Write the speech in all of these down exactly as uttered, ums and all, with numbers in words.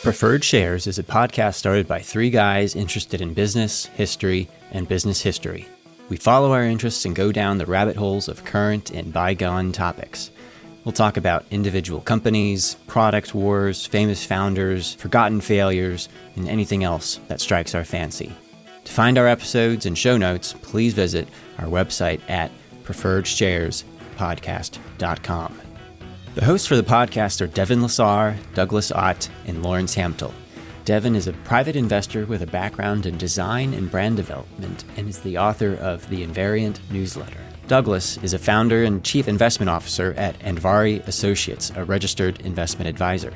Preferred Shares is a podcast started by three guys interested in business, history, and business history. We follow our interests and go down the rabbit holes of current and bygone topics. We'll talk about individual companies, product wars, famous founders, forgotten failures, and anything else that strikes our fancy. To find our episodes and show notes, please visit our website at preferred shares podcast dot com. The hosts for the podcast are Devin Lassar, Douglas Ott, and Lawrence Hamtil. Devin is a private investor with a background in design and brand development and is the author of The Invariant Newsletter. Douglas is a founder and chief investment officer at Andvari Associates, a registered investment advisor.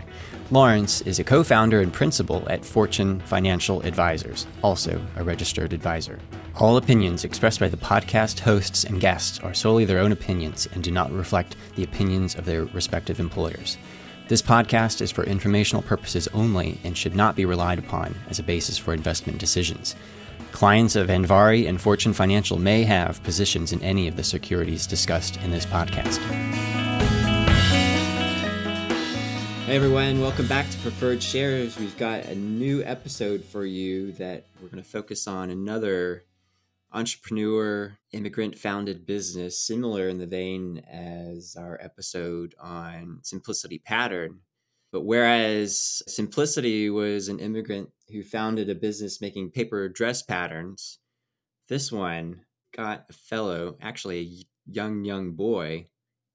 Lawrence is a co-founder and principal at Fortune Financial Advisors, also a registered advisor. All opinions expressed by the podcast hosts and guests are solely their own opinions and do not reflect the opinions of their respective employers. This podcast is for informational purposes only and should not be relied upon as a basis for investment decisions. Clients of Andvari and Fortune Financial may have positions in any of the securities discussed in this podcast. Hey everyone, welcome back to Preferred Shares. We've got a new episode for you that we're going to focus on another entrepreneur, immigrant-founded business, similar in the vein as our episode on Simplicity Pattern. But whereas Simplicity was an immigrant who founded a business making paper dress patterns, this one got a fellow, actually a young, young boy,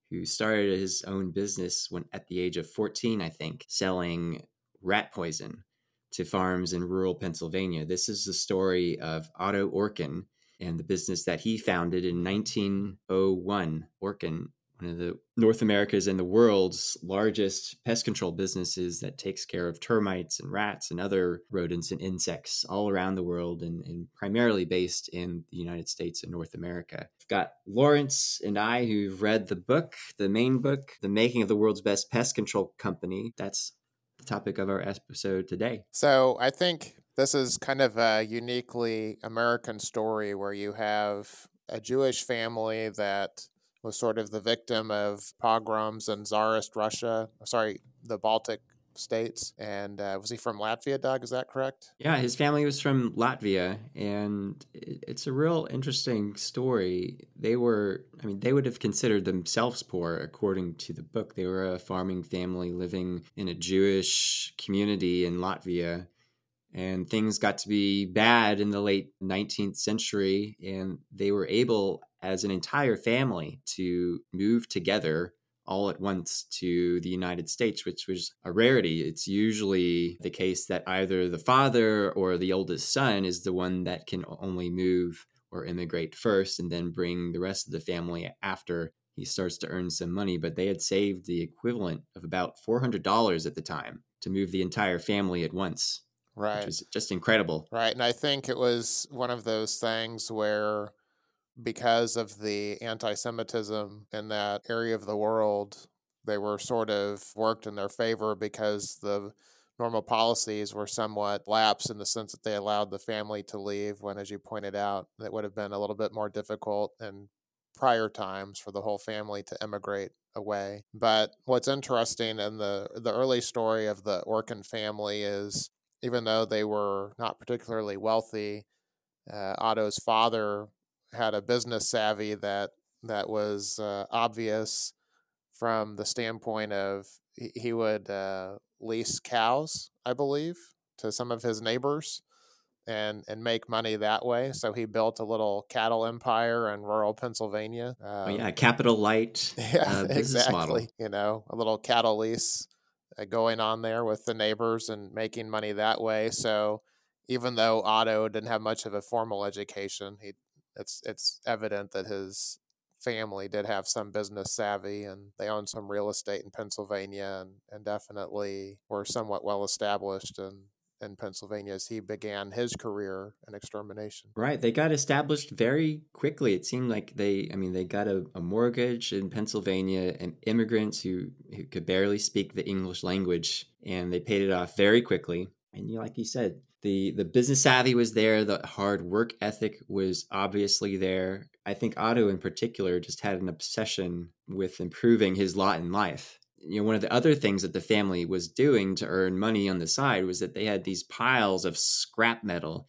who started his own business when at the age of fourteen, I think, selling rat poison to farms in rural Pennsylvania. This is the story of Otto Orkin and the business that he founded in nineteen oh one. Orkin, one of the North America's and the world's largest pest control businesses that takes care of termites and rats and other rodents and insects all around the world, and, and primarily based in the United States and North America. We've got Lawrence and I who've read the book, the main book, The Making of the World's Best Pest Control Company. That's the topic of our episode today. So I think this is kind of a uniquely American story where you have a Jewish family that was sort of the victim of pogroms in Tsarist Russia, sorry, the Baltic states. And uh, was he from Latvia, Doug? Is that correct? Yeah, his family was from Latvia. And it's a real interesting story. They were, I mean, they would have considered themselves poor, according to the book. They were a farming family living in a Jewish community in Latvia. And things got to be bad in the late nineteenth century, and they were able, as an entire family, to move together all at once to the United States, which was a rarity. It's usually the case that either the father or the oldest son is the one that can only move or immigrate first and then bring the rest of the family after he starts to earn some money. But they had saved the equivalent of about four hundred dollars at the time to move the entire family at once. Right. Which is just incredible. Right. And I think it was one of those things where, because of the anti-Semitism in that area of the world, they were sort of worked in their favor because the normal policies were somewhat lapsed in the sense that they allowed the family to leave when, as you pointed out, it would have been a little bit more difficult in prior times for the whole family to emigrate away. But what's interesting in the, the early story of the Orkin family is, even though they were not particularly wealthy, uh, Otto's father had a business savvy that that was uh, obvious from the standpoint of he, he would uh, lease cows, I believe, to some of his neighbors and, and make money that way. So he built a little cattle empire in rural Pennsylvania. Um, oh, yeah, capital light yeah, uh, business exactly. model. You know, a little cattle lease going on there with the neighbors and making money that way. So even though Otto didn't have much of a formal education, he it's it's evident that his family did have some business savvy, and they owned some real estate in Pennsylvania and, and definitely were somewhat well established in, in Pennsylvania as he began his career in extermination. Right. They got established very quickly. It seemed like they, I mean, they got a, a mortgage in Pennsylvania and immigrants who, who could barely speak the English language, and they paid it off very quickly. And you, like you said, The the business savvy was there. The hard work ethic was obviously there. I think Otto in particular just had an obsession with improving his lot in life. you know, one of the other things that the family was doing to earn money on the side was that they had these piles of scrap metal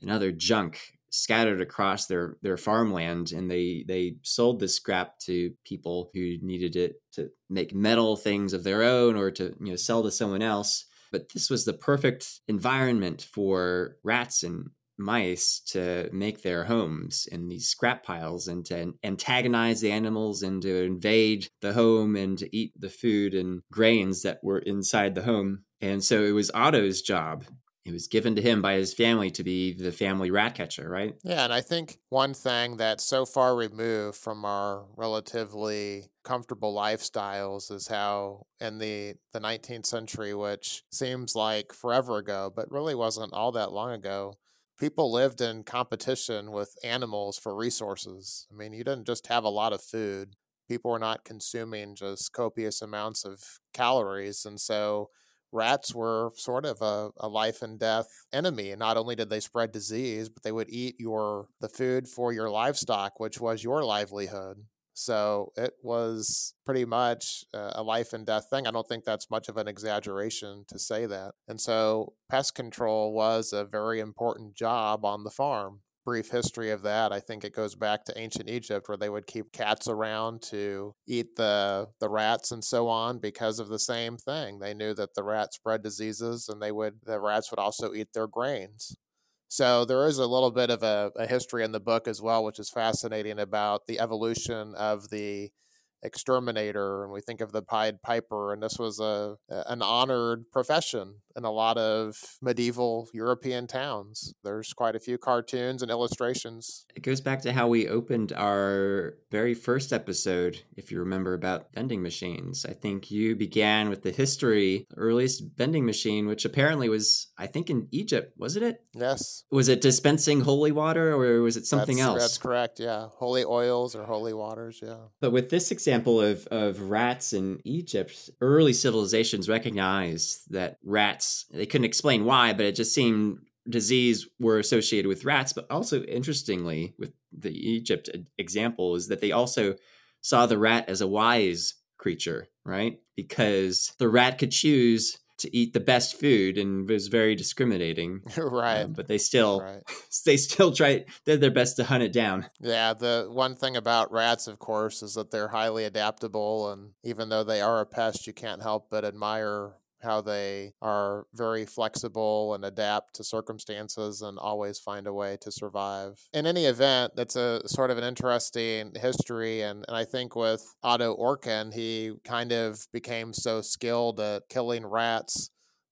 and other junk scattered across their, their farmland. And they, they sold the scrap to people who needed it to make metal things of their own or to, you know, sell to someone else. But this was the perfect environment for rats and mice to make their homes in these scrap piles and to antagonize the animals and to invade the home and to eat the food and grains that were inside the home. And so it was Otto's job. It was given to him by his family to be the family rat catcher, right? Yeah, and I think one thing that's so far removed from our relatively comfortable lifestyles is how in the, the nineteenth century, which seems like forever ago, but really wasn't all that long ago, people lived in competition with animals for resources. I mean, you didn't just have a lot of food. People were not consuming just copious amounts of calories. And so rats were sort of a, a life and death enemy. And not only did they spread disease, but they would eat your the food for your livestock, which was your livelihood. So it was pretty much a life and death thing. I don't think that's much of an exaggeration to say that. And so pest control was a very important job on the farm. Brief history of that, I think it goes back to ancient Egypt where they would keep cats around to eat the, the rats and so on because of the same thing. They knew that the rats spread diseases and they would the rats would also eat their grains. So there is a little bit of a, a history in the book as well, which is fascinating about the evolution of the exterminator. And we think of the Pied Piper, and this was a an honored profession in a lot of medieval European towns. There's quite a few cartoons and illustrations. It goes back to how we opened our very first episode, if you remember, about vending machines. I think you began with the history, the earliest vending machine, which apparently was, I think, in Egypt, wasn't it? Yes. Was it dispensing holy water or was it something that's, else? That's correct, yeah. Holy oils or holy waters, yeah. But with this example of, of rats in Egypt, early civilizations recognized that rats, they couldn't explain why, but it just seemed disease were associated with rats. But also interestingly, with the Egypt example, is that they also saw the rat as a wise creature, right? Because the rat could choose to eat the best food and was very discriminating. Right. Um, but they still, right. they still try, did their best to hunt it down. Yeah. The one thing about rats, of course, is that they're highly adaptable. And even though they are a pest, you can't help but admire how they are very flexible and adapt to circumstances and always find a way to survive. In any event, that's a sort of an interesting history. And, and I think with Otto Orkin, he kind of became so skilled at killing rats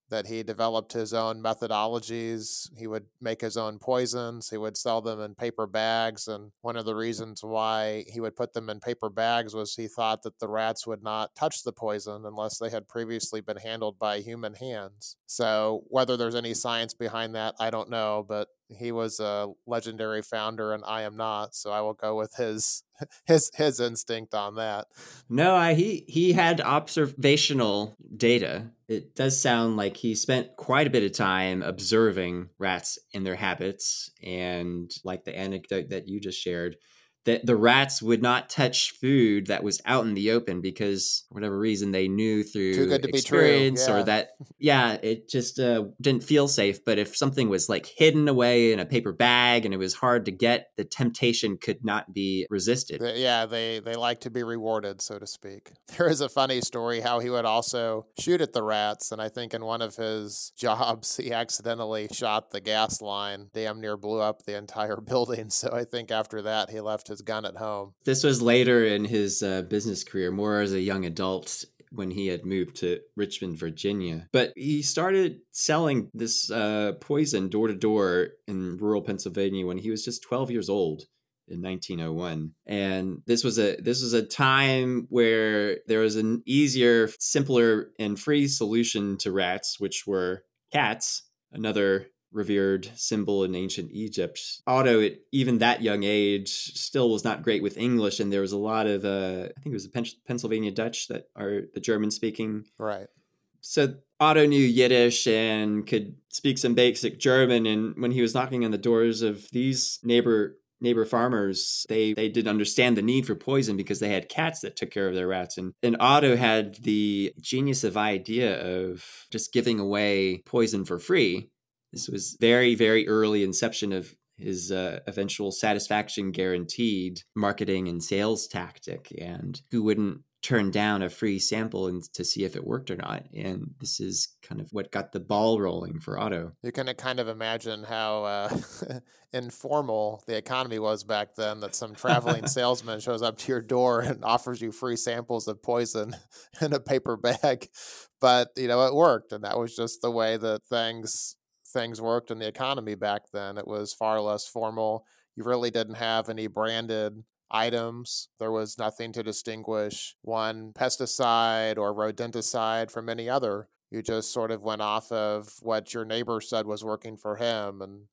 that he developed his own methodologies. He would make his own poisons. He would sell them in paper bags. And one of the reasons why he would put them in paper bags was he thought that the rats would not touch the poison unless they had previously been handled by human hands. So whether there's any science behind that, I don't know, but he was a legendary founder and I am not, so I will go with his his his instinct on that. No, I, he he had observational data. It does sound like he spent quite a bit of time observing rats and their habits, and like the anecdote that you just shared, that the rats would not touch food that was out in the open because for whatever reason they knew through experience yeah. or that, yeah, it just uh, didn't feel safe. But if something was like hidden away in a paper bag and it was hard to get, the temptation could not be resisted. Yeah, they, they like to be rewarded, so to speak. There is a funny story how he would also shoot at the rats. And I think in one of his jobs, he accidentally shot the gas line, damn near blew up the entire building. So I think after that, he left his gun at home. This was later in his uh, business career, more as a young adult when he had moved to Richmond, Virginia. But he started selling this uh, poison door to door in rural Pennsylvania when he was just twelve years old in nineteen oh one. And this was a this was a time where there was an easier, simpler, and free solution to rats, which were cats, another revered symbol in ancient Egypt. Otto, at even that young age, still was not great with English, and there was a lot of, uh, I think it was the Pen- Pennsylvania Dutch that are the German-speaking. Right. So Otto knew Yiddish and could speak some basic German, and when he was knocking on the doors of these neighbor neighbor farmers, they, they didn't understand the need for poison because they had cats that took care of their rats. And, and Otto had the genius of idea of just giving away poison for free. This was very, very early inception of his uh, eventual satisfaction guaranteed marketing and sales tactic. And who wouldn't turn down a free sample and to see if it worked or not? And this is kind of what got the ball rolling for Otto. You can kind of imagine how uh, informal the economy was back then, that some traveling salesman shows up to your door and offers you free samples of poison in a paper bag. But, you know, it worked. And that was just the way that things things worked in the economy back then. It was far less formal. You really didn't have any branded items. There was nothing to distinguish one pesticide or rodenticide from any other. You just sort of went off of what your neighbor said was working for him, and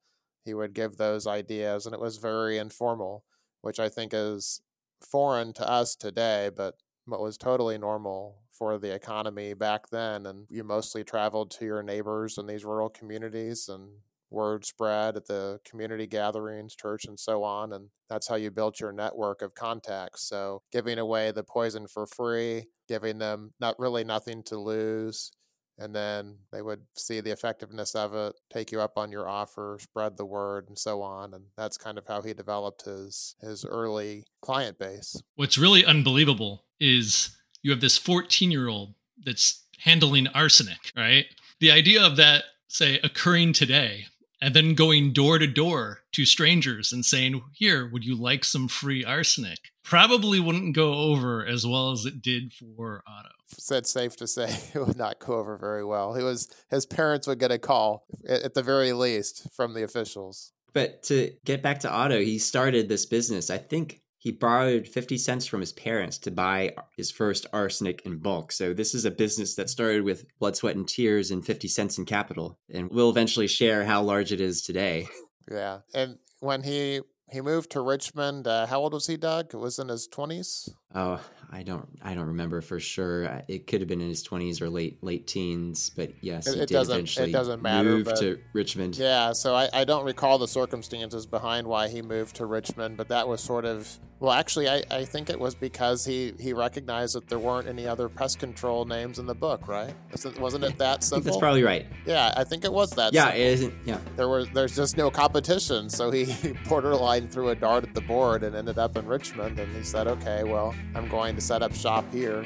he would give those ideas. And it was very informal, which I think is foreign to us today, but what was totally normal for the economy back then. And you mostly traveled to your neighbors in these rural communities, and word spread at the community gatherings, church, and so on. And that's how you built your network of contacts. So giving away the poison for free, giving them not really nothing to lose, and then they would see the effectiveness of it, take you up on your offer, spread the word, and so on. And that's kind of how he developed his his early client base. What's really unbelievable is you have this fourteen-year-old that's handling arsenic, right? The idea of that, say, occurring today, and then going door to door to strangers and saying, here, would you like some free arsenic? Probably wouldn't go over as well as it did for Otto. Said safe to say it would not go over very well. He was, his parents would get a call, at the very least, from the officials. But to get back to Otto, he started this business. I think he borrowed fifty cents from his parents to buy his first arsenic in bulk. So this is a business that started with blood, sweat, and tears and fifty cents in capital. And we'll eventually share how large it is today. Yeah. And when he, he moved to Richmond, uh, how old was he, Doug? It was in his twenties? Oh, I don't I don't remember for sure. It could have been in his twenties or late late teens. But yes, it, he did doesn't, eventually it doesn't matter, move but, to Richmond. Yeah. So I, I don't recall the circumstances behind why he moved to Richmond, but that was sort of... Well, actually, I, I think it was because he, he recognized that there weren't any other pest control names in the book, right? Wasn't it that simple? I think that's probably right. Yeah, I think it was that yeah, simple. Yeah, it isn't. Yeah. There was, there's just no competition. So he, he borderline threw a dart at the board and ended up in Richmond. And he said, okay, well, I'm going to set up shop here.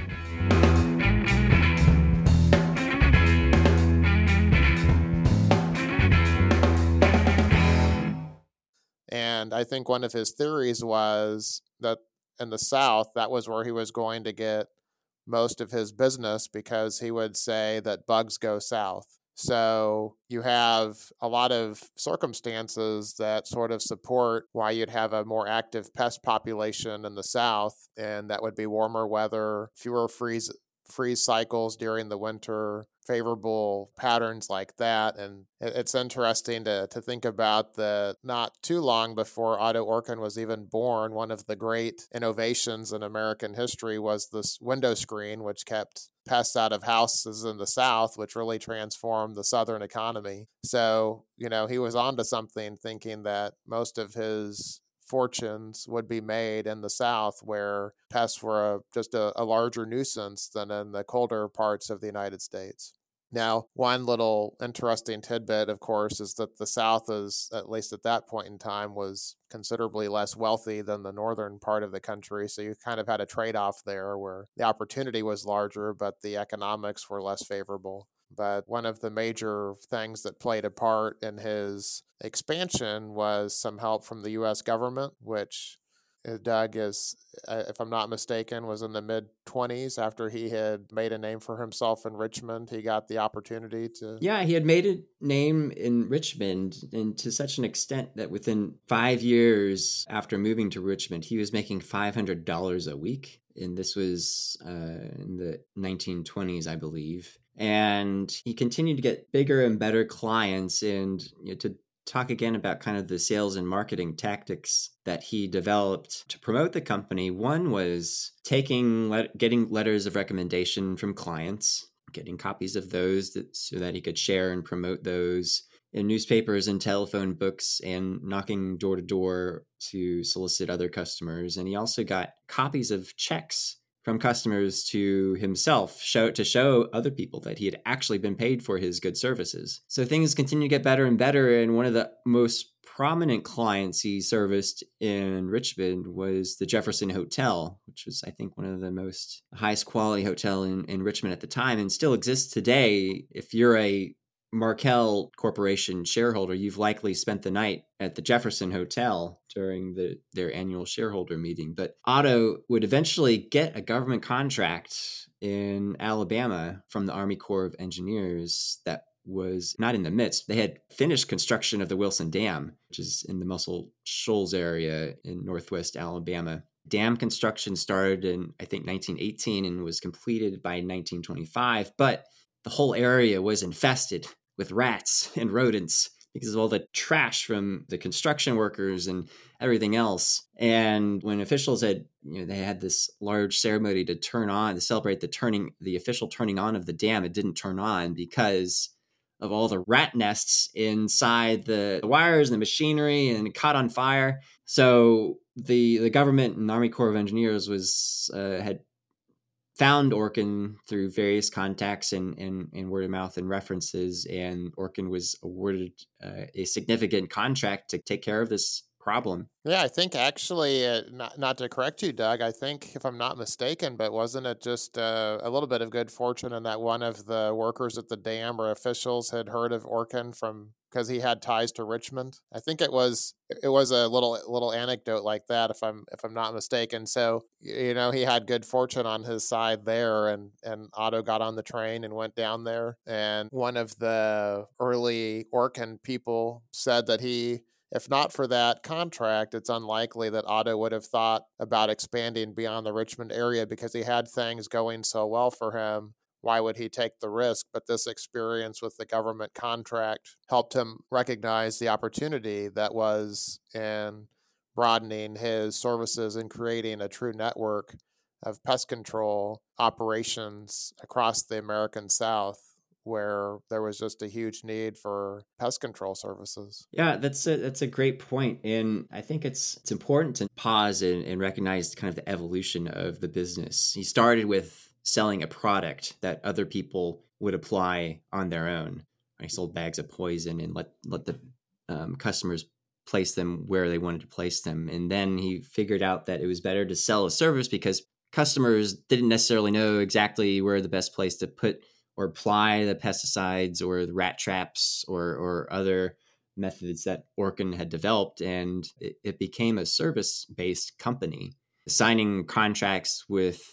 And I think one of his theories was that in the South, that was where he was going to get most of his business, because he would say that bugs go south. So you have a lot of circumstances that sort of support why you'd have a more active pest population in the South, and that would be warmer weather, fewer freeze freeze cycles during the winter, favorable patterns like that. And it's interesting to to think about that not too long before Otto Orkin was even born, one of the great innovations in American history was this window screen, which kept pests out of houses in the South, which really transformed the Southern economy. So, you know, he was onto something, thinking that most of his fortunes would be made in the South, where pests were a, just a, a larger nuisance than in the colder parts of the United States. Now, one little interesting tidbit, of course, is that the South is, at least at that point in time, was considerably less wealthy than the northern part of the country. So you kind of had a trade-off there where the opportunity was larger, but the economics were less favorable. But one of the major things that played a part in his expansion was some help from the U S government, which Doug is, if I'm not mistaken, was in the mid-twenties after he had made a name for himself in Richmond. He got the opportunity to... Yeah, he had made a name in Richmond, and to such an extent that within five years after moving to Richmond, he was making five hundred dollars a week. And this was uh, in the nineteen twenties, I believe. And he continued to get bigger and better clients. And, you know, to talk again about kind of the sales and marketing tactics that he developed to promote the company, one was taking let, getting letters of recommendation from clients, getting copies of those that, so that he could share and promote those. in newspapers and telephone books and knocking door to door to solicit other customers. And he also got copies of checks from customers to himself show, to show other people that he had actually been paid for his good services. So things continue to get better and better. And one of the most prominent clients he serviced in Richmond was the Jefferson Hotel, which was, I think, one of the most highest quality hotel in, in Richmond at the time and still exists today. If you're a Markel Corporation shareholder, you've likely spent the night at the Jefferson Hotel during the, their annual shareholder meeting. But Otto would eventually get a government contract in Alabama from the Army Corps of Engineers that was not in the midst. They had finished construction of the Wilson Dam, which is in the Muscle Shoals area in northwest Alabama. Dam construction started in, I think, nineteen eighteen and was completed by nineteen twenty-five. But the whole area was infested with rats and rodents because of all the trash from the construction workers and everything else. And when officials had, you know, they had this large ceremony to turn on, to celebrate the turning, the official turning on of the dam, it didn't turn on because of all the rat nests inside the, the wires and the machinery, and it caught on fire. So the, the government and Army Corps of Engineers was, uh, had found Orkin through various contacts and, and, and word of mouth and references. And Orkin was awarded uh, a significant contract to take care of this problem. Yeah, I think actually, uh, not, not to correct you, Doug, I think if I'm not mistaken, but wasn't it just uh, a little bit of good fortune in that one of the workers at the dam or officials had heard of Orkin from, because he had ties to Richmond? I think it was it was a little little anecdote like that, if I'm if I'm not mistaken. So, you know, he had good fortune on his side there, and, and Otto got on the train and went down there. And one of the early Orkin people said that he, if not for that contract, it's unlikely that Otto would have thought about expanding beyond the Richmond area because he had things going so well for him. Why would he take the risk? But this experience with the government contract helped him recognize the opportunity that was in broadening his services and creating a true network of pest control operations across the American South, where there was just a huge need for pest control services. Yeah, that's a, that's a great point. And I think it's it's important to pause and, and recognize kind of the evolution of the business. He started with selling a product that other people would apply on their own. He sold bags of poison and let, let the um, customers place them where they wanted to place them. And then he figured out that it was better to sell a service because customers didn't necessarily know exactly where the best place to put or apply the pesticides or the rat traps or, or other methods that Orkin had developed. And it, it became a service-based company, signing contracts with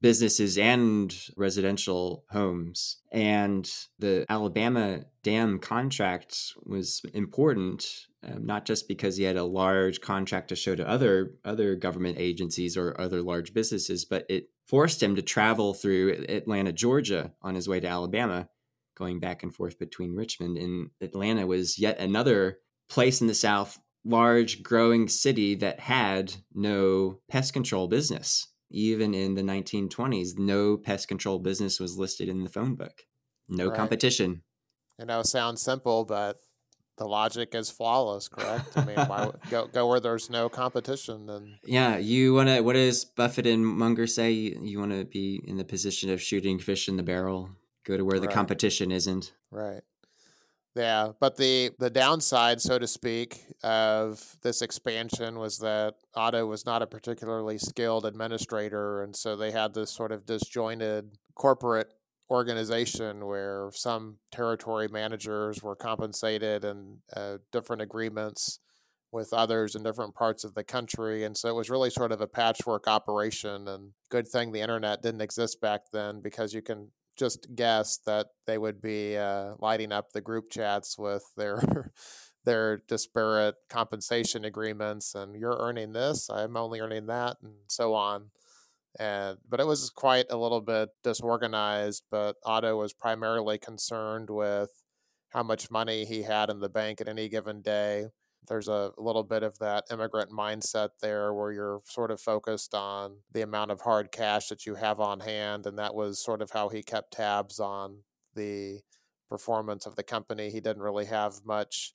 businesses and residential homes. And the Alabama dam contract was important, um, not just because he had a large contract to show to other, other government agencies or other large businesses, but it forced him to travel through Atlanta, Georgia on his way to Alabama, going back and forth between Richmond. And Atlanta was yet another place in the South, large growing city that had no pest control business. Even in the nineteen twenties, no pest control business was listed in the phone book. No right. competition. You know, sounds simple, but the logic is flawless, correct? I mean, why go go where there's no competition? And yeah, you want to. What does Buffett and Munger say? You, you want to be in the position of shooting fish in the barrel. Go to where right. the competition isn't. Right. Yeah, but the, the downside, so to speak, of this expansion was that Otto was not a particularly skilled administrator, and so they had this sort of disjointed corporate organization where some territory managers were compensated in uh, different agreements with others in different parts of the country. And so it was really sort of a patchwork operation, and good thing the internet didn't exist back then, because you can just guessed that they would be uh, lighting up the group chats with their their disparate compensation agreements, and you're earning this, I'm only earning that, and so on. And but it was quite a little bit disorganized, but Otto was primarily concerned with how much money he had in the bank at any given day. There's a little bit of that immigrant mindset there where you're sort of focused on the amount of hard cash that you have on hand. And that was sort of how he kept tabs on the performance of the company. He didn't really have much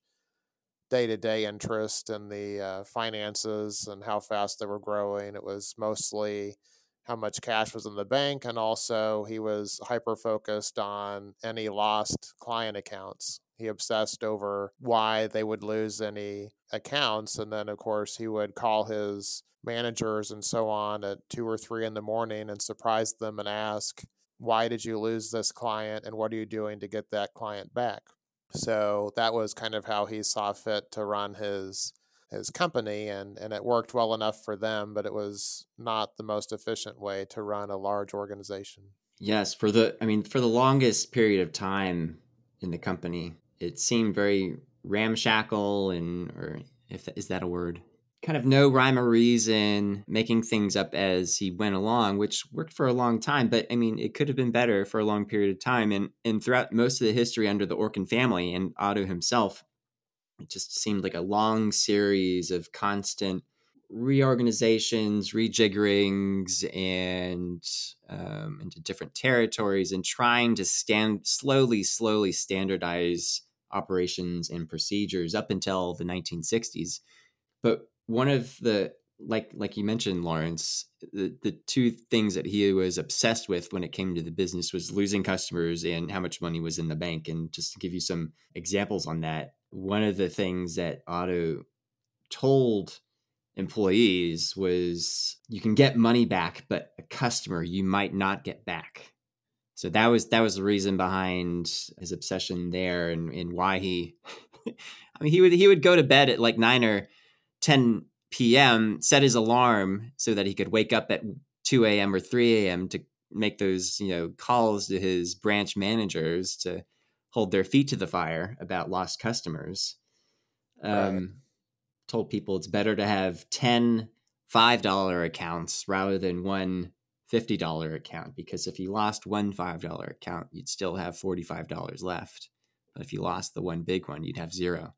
day-to-day interest in the uh, finances and how fast they were growing. It was mostly how much cash was in the bank, and also he was hyper-focused on any lost client accounts. He obsessed over why they would lose any accounts, and then, of course, he would call his managers and so on at two or three in the morning and surprise them and ask, why did you lose this client, and what are you doing to get that client back? So that was kind of how he saw fit to run his his company, and, and it worked well enough for them, but it was not the most efficient way to run a large organization. Yes, for the I mean, for the longest period of time in the company, it seemed very ramshackle and, or if that, is that a word? Kind of no rhyme or reason, making things up as he went along, which worked for a long time. But I mean, it could have been better for a long period of time. And and throughout most of the history under the Orkin family and Otto himself, it just seemed like a long series of constant reorganizations, rejiggerings, and um, into different territories, and trying to stand slowly, slowly standardize operations and procedures up until the nineteen sixties. But one of the, like like you mentioned, Lawrence, the, the two things that he was obsessed with when it came to the business was losing customers and how much money was in the bank. And just to give you some examples on that, one of the things that Otto told employees was, you can get money back, but a customer you might not get back. So that was that was the reason behind his obsession there, and, and why he, I mean, he would he would go to bed at like nine or ten p.m., set his alarm so that he could wake up at two a.m. or three a.m. to make those, you know, calls to his branch managers to hold their feet to the fire about lost customers. Um, right. Told people it's better to have ten five dollar accounts rather than one fifty dollar account, because if you lost one five dollar account, you'd still have forty-five dollars left. But if you lost the one big one, you'd have zero.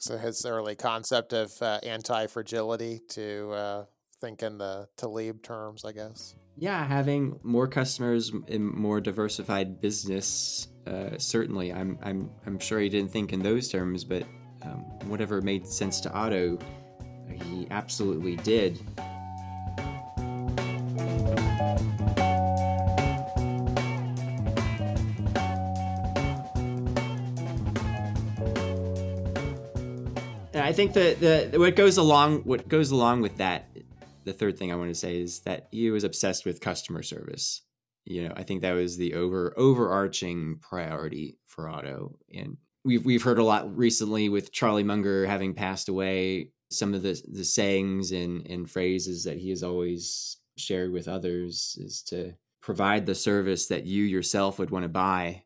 So his early concept of uh, anti-fragility, to uh, think in the Taleb terms, I guess. Yeah, having more customers in more diversified business, uh, certainly. I'm I'm I'm sure he didn't think in those terms, but um, whatever made sense to Otto, he absolutely did. I think the, the what goes along what goes along with that, the third thing I want to say, is that he was obsessed with customer service. You know, I think that was the over overarching priority for Otto. And we've we've heard a lot recently, with Charlie Munger having passed away, some of the the sayings and, and phrases that he has always shared with others is to provide the service that you yourself would want to buy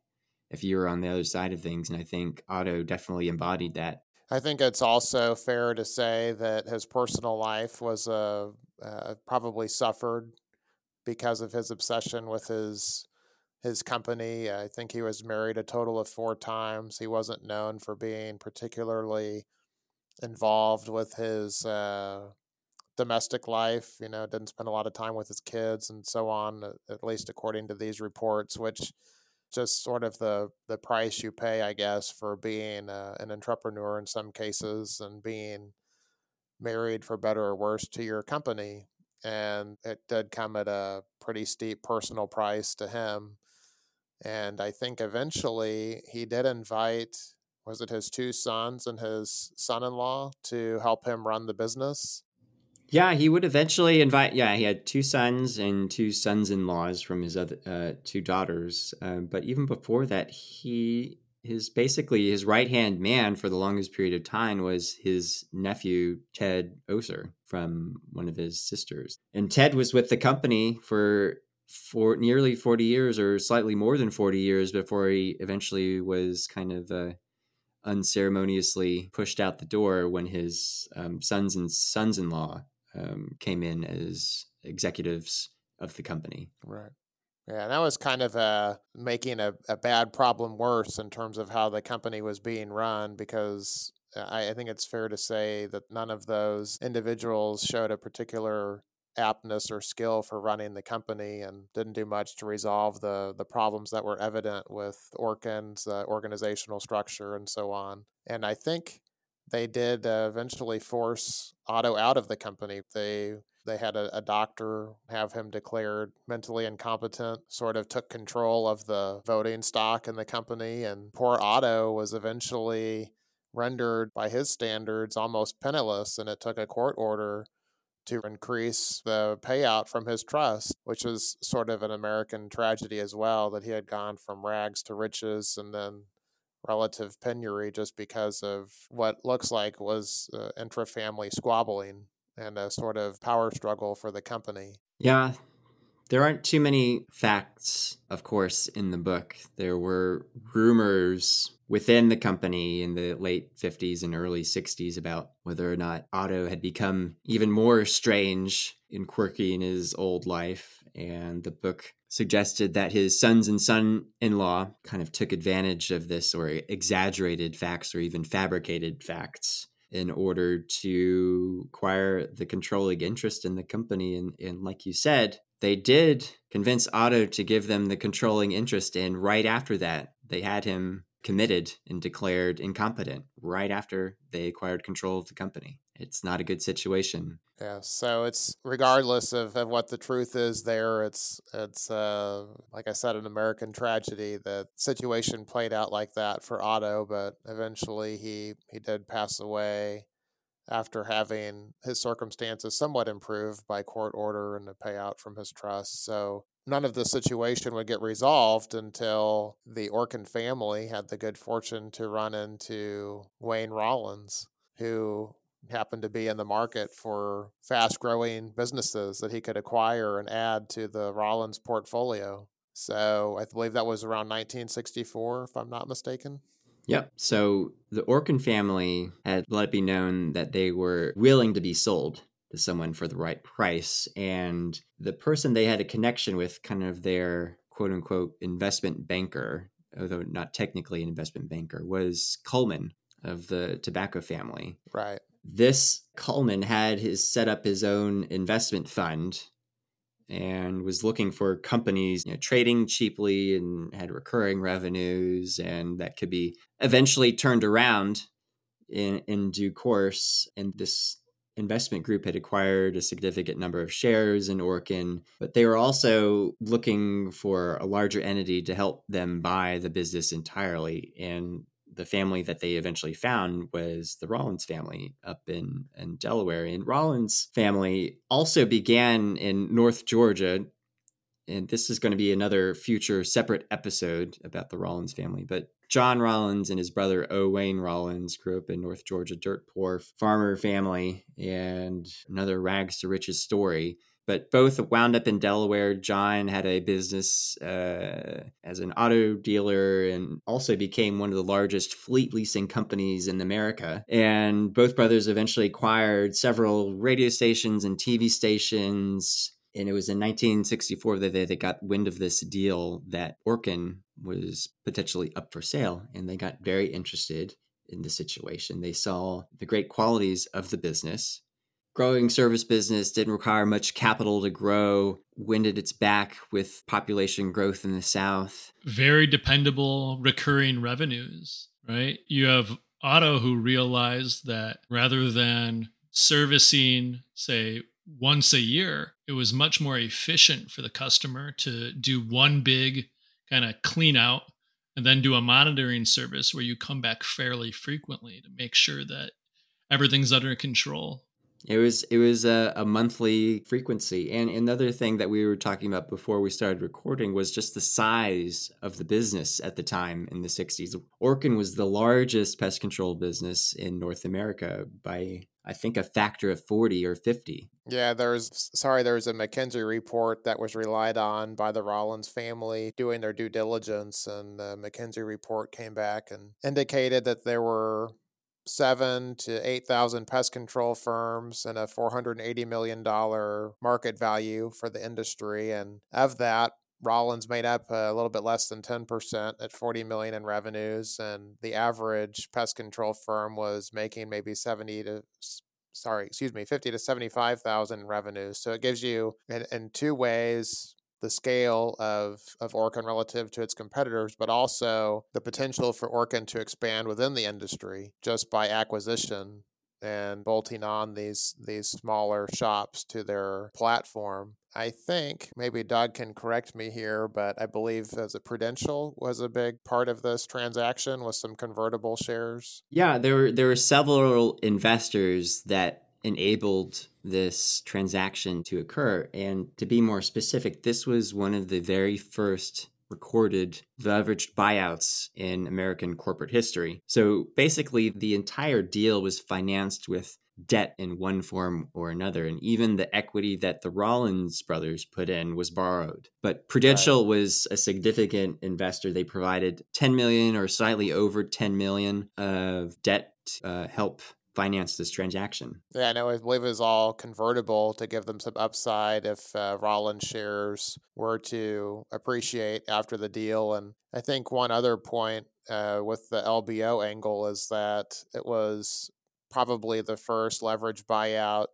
if you were on the other side of things. And I think Otto definitely embodied that. I think it's also fair to say that his personal life was uh, uh, probably suffered because of his obsession with his his company. I think he was married a total of four times. He wasn't known for being particularly involved with his uh, domestic life. You know, didn't spend a lot of time with his kids and so on, at least according to these reports, which just sort of the, the price you pay, I guess, for being uh, an entrepreneur in some cases, and being married, for better or worse, to your company. And it did come at a pretty steep personal price to him. And I think eventually he did invite, was it his two sons and his son-in-law to help him run the business? Yeah, he would eventually invite, yeah, he had two sons and two sons-in-laws from his other uh, two daughters. Um, but even before that, he, his basically his right-hand man for the longest period of time was his nephew, Ted Oser, from one of his sisters. And Ted was with the company for, for nearly forty years, or slightly more than forty years, before he eventually was kind of uh, unceremoniously pushed out the door when his um, sons and sons-in-law Um, came in as executives of the company. Right. Yeah, and that was kind of uh, making a, a bad problem worse in terms of how the company was being run, because I, I think it's fair to say that none of those individuals showed a particular aptness or skill for running the company and didn't do much to resolve the the problems that were evident with Orkin's uh, organizational structure and so on. And I think they did uh, eventually force Otto out of the company. They they had a, a doctor have him declared mentally incompetent, sort of took control of the voting stock in the company, and poor Otto was eventually rendered by his standards almost penniless, and it took a court order to increase the payout from his trust, which was sort of an American tragedy as well, that he had gone from rags to riches and then relative penury just because of what looks like was uh, intra-family squabbling and a sort of power struggle for the company. Yeah, there aren't too many facts, of course, in the book. There were rumors within the company in the late fifties and early sixties about whether or not Otto had become even more strange and quirky in his old life. And the book suggested that his sons and son-in-law kind of took advantage of this, or exaggerated facts or even fabricated facts in order to acquire the controlling interest in the company. And, and like you said, they did convince Otto to give them the controlling interest. And right after that, they had him committed and declared incompetent right after they acquired control of the company. It's not a good situation. Yeah, so it's regardless of, of what the truth is there, it's, it's uh, like I said, an American tragedy. The situation played out like that for Otto, but eventually he, he did pass away after having his circumstances somewhat improved by court order and a payout from his trust. So none of the situation would get resolved until the Orkin family had the good fortune to run into Wayne Rollins, who happened to be in the market for fast-growing businesses that he could acquire and add to the Rollins portfolio. So I believe that was around nineteen sixty-four, if I'm not mistaken. Yep. So the Orkin family had let it be known that they were willing to be sold to someone for the right price. And the person they had a connection with, kind of their quote unquote investment banker, although not technically an investment banker, was Coleman of the tobacco family. Right. This Coleman had his set up his own investment fund and was looking for companies, you know, trading cheaply and had recurring revenues, and that could be eventually turned around in, in due course. And this investment group had acquired a significant number of shares in Orkin, but they were also looking for a larger entity to help them buy the business entirely. And the family that they eventually found was the Rollins family up in, in Delaware. And Rollins family also began in North Georgia. And this is going to be another future separate episode about the Rollins family. But John Rollins and his brother, O. Wayne Rollins, grew up in North Georgia, dirt poor farmer family, and another rags to riches story. But both wound up in Delaware. John had a business uh, as an auto dealer and also became one of the largest fleet leasing companies in America. And both brothers eventually acquired several radio stations and T V stations. And it was in nineteen sixty-four that they, they got wind of this deal that Orkin was potentially up for sale. And they got very interested in the situation. They saw the great qualities of the business. Growing service business, didn't require much capital to grow, wind at its back with population growth in the South. Very dependable recurring revenues, right? You have Otto, who realized that rather than servicing, say, once a year, it was much more efficient for the customer to do one big kind of clean out and then do a monitoring service where you come back fairly frequently to make sure that everything's under control. It was it was a, a monthly frequency. And another thing that we were talking about before we started recording was just the size of the business at the time in the sixties. Orkin was the largest pest control business in North America by, I think, a factor of forty or fifty. Yeah, there's sorry, there was a McKinsey report that was relied on by the Rollins family doing their due diligence. And the McKinsey report came back and indicated that there were seven to eight thousand pest control firms and a four hundred and eighty million dollar market value for the industry. And of that, Rollins made up a little bit less than ten percent at forty million in revenues. And the average pest control firm was making maybe seventy to sorry, excuse me, fifty to seventy-five thousand in revenue. So it gives you in, in two ways the scale of, of Orkin relative to its competitors, but also the potential for Orkin to expand within the industry just by acquisition and bolting on these these smaller shops to their platform. I think, maybe Doug can correct me here, but I believe as a Prudential was a big part of this transaction with some convertible shares. Yeah, there were, there were several investors that enabled this transaction to occur. And to be more specific, this was one of the very first recorded leveraged buyouts in American corporate history. So basically, the entire deal was financed with debt in one form or another. And even the equity that the Rollins brothers put in was borrowed. But Prudential right. was a significant investor. They provided ten million dollars or slightly over ten million dollars of debt uh, help finance this transaction. Yeah, I know. I believe it was all convertible to give them some upside if uh, Rollins shares were to appreciate after the deal. And I think one other point uh, with the L B O angle is that it was probably the first leverage buyout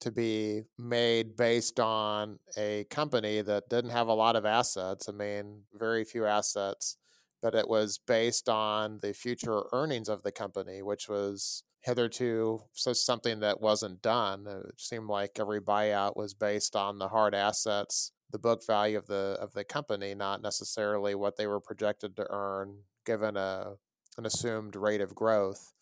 to be made based on a company that didn't have a lot of assets. I mean, very few assets, but it was based on the future earnings of the company, which was hitherto so something that wasn't done. It seemed like every buyout was based on the hard assets, the book value of the of the company, not necessarily what they were projected to earn given a an assumed rate of growth.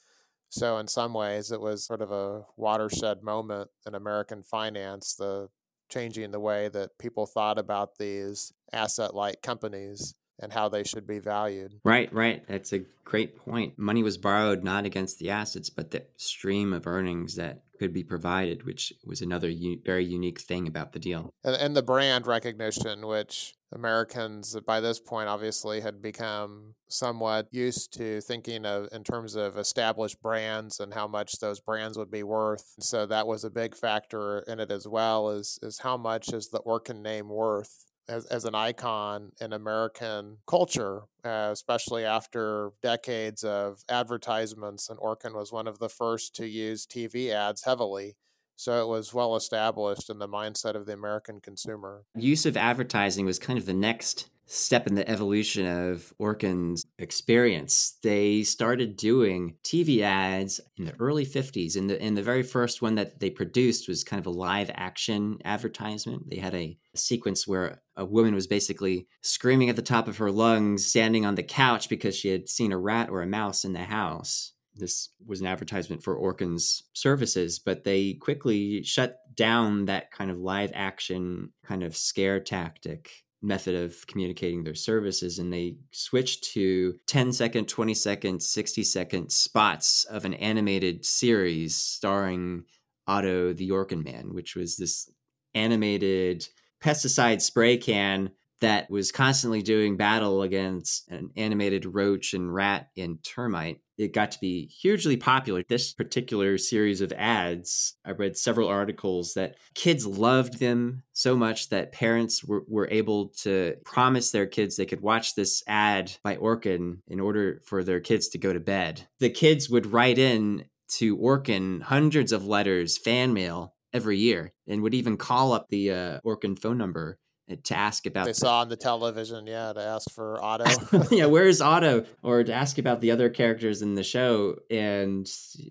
So in some ways, it was sort of a watershed moment in American finance, the changing the way that people thought about these asset-like companies and how they should be valued. Right, right. That's a great point. Money was borrowed not against the assets, but the stream of earnings that could be provided, which was another u- very unique thing about the deal. And, and the brand recognition, which Americans by this point obviously had become somewhat used to thinking of in terms of established brands and how much those brands would be worth. So that was a big factor in it as well, is, is how much is the Orkin name worth as as an icon in American culture, uh, especially after decades of advertisements. And Orkin was one of the first to use T V ads heavily. So it was well established in the mindset of the American consumer. Use of advertising was kind of the next step in the evolution of Orkin's experience. They started doing T V ads in the early fifties, and the and the very first one that they produced was kind of a live action advertisement. They had a, a sequence where a woman was basically screaming at the top of her lungs, standing on the couch because she had seen a rat or a mouse in the house. This was an advertisement for Orkin's services, but they quickly shut down that kind of live action, kind of scare tactic method of communicating their services, and they switched to ten second, twenty second, sixty second spots of an animated series starring Otto the Orkin Man, which was this animated pesticide spray can that was constantly doing battle against an animated roach and rat and termite. It got to be hugely popular. This particular series of ads, I read several articles that kids loved them so much that parents were, were able to promise their kids they could watch this ad by Orkin in order for their kids to go to bed. The kids would write in to Orkin hundreds of letters, fan mail, every year, and would even call up the uh, Orkin phone number to ask about. They saw on the television, yeah, to ask for Otto. Yeah, where is Otto? Or to ask about the other characters in the show. And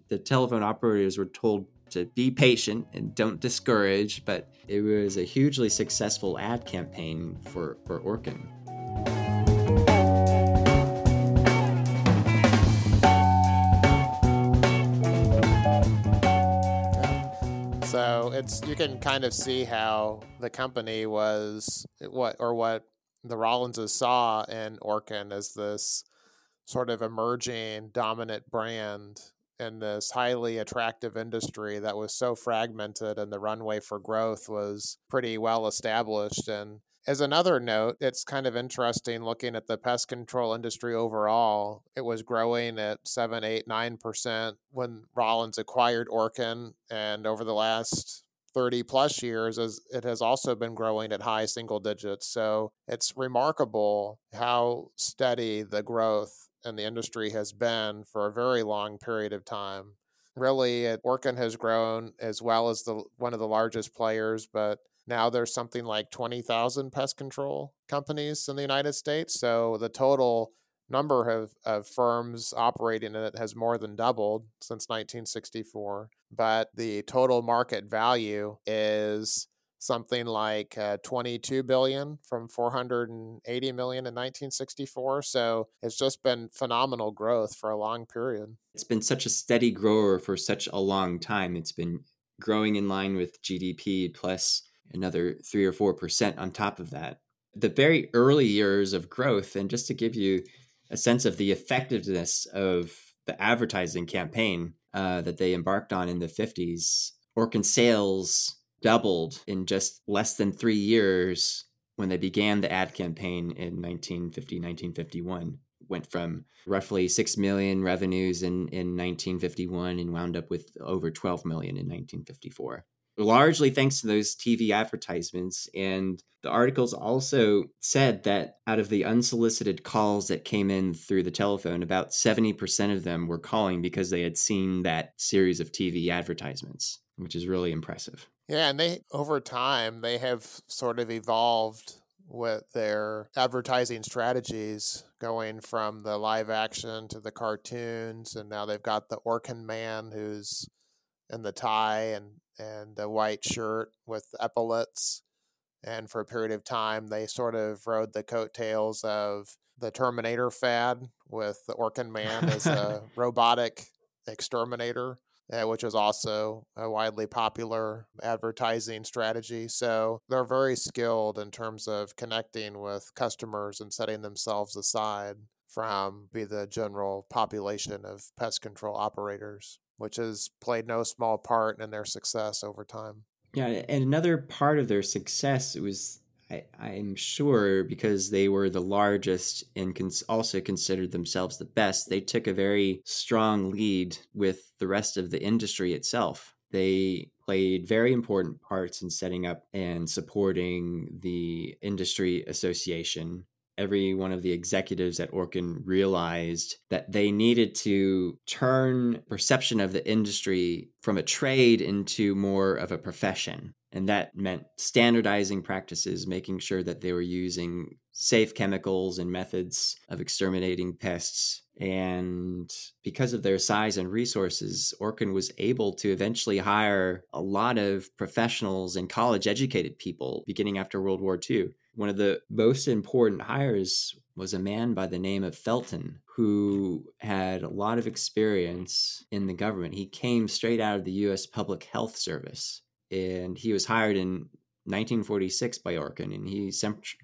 the telephone operators were told to be patient and don't discourage, but it was a hugely successful ad campaign for, for Orkin. So it's you can kind of see how the company was what or what the Rollinses saw in Orkin as this sort of emerging dominant brand in this highly attractive industry that was so fragmented, and the runway for growth was pretty well established. And as another note, it's kind of interesting looking at the pest control industry overall. It was growing at seven, eight, nine percent when Rollins acquired Orkin. And over the last thirty plus years, it has also been growing at high single digits. So it's remarkable how steady the growth in the industry has been for a very long period of time. really Orkin has grown as well as the one of the largest players, but now there's something like twenty thousand pest control companies in the United States. So the total number of, of firms operating in it has more than doubled since nineteen sixty-four. But the total market value is something like uh, twenty-two billion dollars from four hundred eighty million dollars in nineteen sixty-four. So it's just been phenomenal growth for a long period. It's been such a steady grower for such a long time. It's been growing in line with G D P plus another three or four percent on top of that. The very early years of growth, and just to give you a sense of the effectiveness of the advertising campaign uh, that they embarked on in the fifties, Orkin sales doubled in just less than three years when they began the ad campaign in nineteen fifty, nineteen fifty-one. Went from roughly six million revenues in, in nineteen fifty-one and wound up with over twelve million in nineteen fifty-four. Largely thanks to those T V advertisements. And the articles also said that out of the unsolicited calls that came in through the telephone, about seventy percent of them were calling because they had seen that series of T V advertisements, which is really impressive. Yeah, and they, over time, they have sort of evolved with their advertising strategies, going from the live action to the cartoons, and now they've got the Orkin man who's in the tie and and the white shirt with epaulets. And for a period of time, they sort of rode the coattails of the Terminator fad with the Orkin man as a robotic exterminator, Uh, which was also a widely popular advertising strategy. So they're very skilled in terms of connecting with customers and setting themselves aside from be the general population of pest control operators, which has played no small part in their success over time. Yeah, and another part of their success was, I, I'm sure, because they were the largest and cons- also considered themselves the best, they took a very strong lead with the rest of the industry itself. They played very important parts in setting up and supporting the industry association. Every one of the executives at Orkin realized that they needed to turn perception of the industry from a trade into more of a profession. And that meant standardizing practices, making sure that they were using safe chemicals and methods of exterminating pests. And because of their size and resources, Orkin was able to eventually hire a lot of professionals and college-educated people beginning after World War Two. One of the most important hires was a man by the name of Felton, who had a lot of experience in the government. He came straight out of the U S Public Health Service, and he was hired in nineteen forty-six by Orkin, and he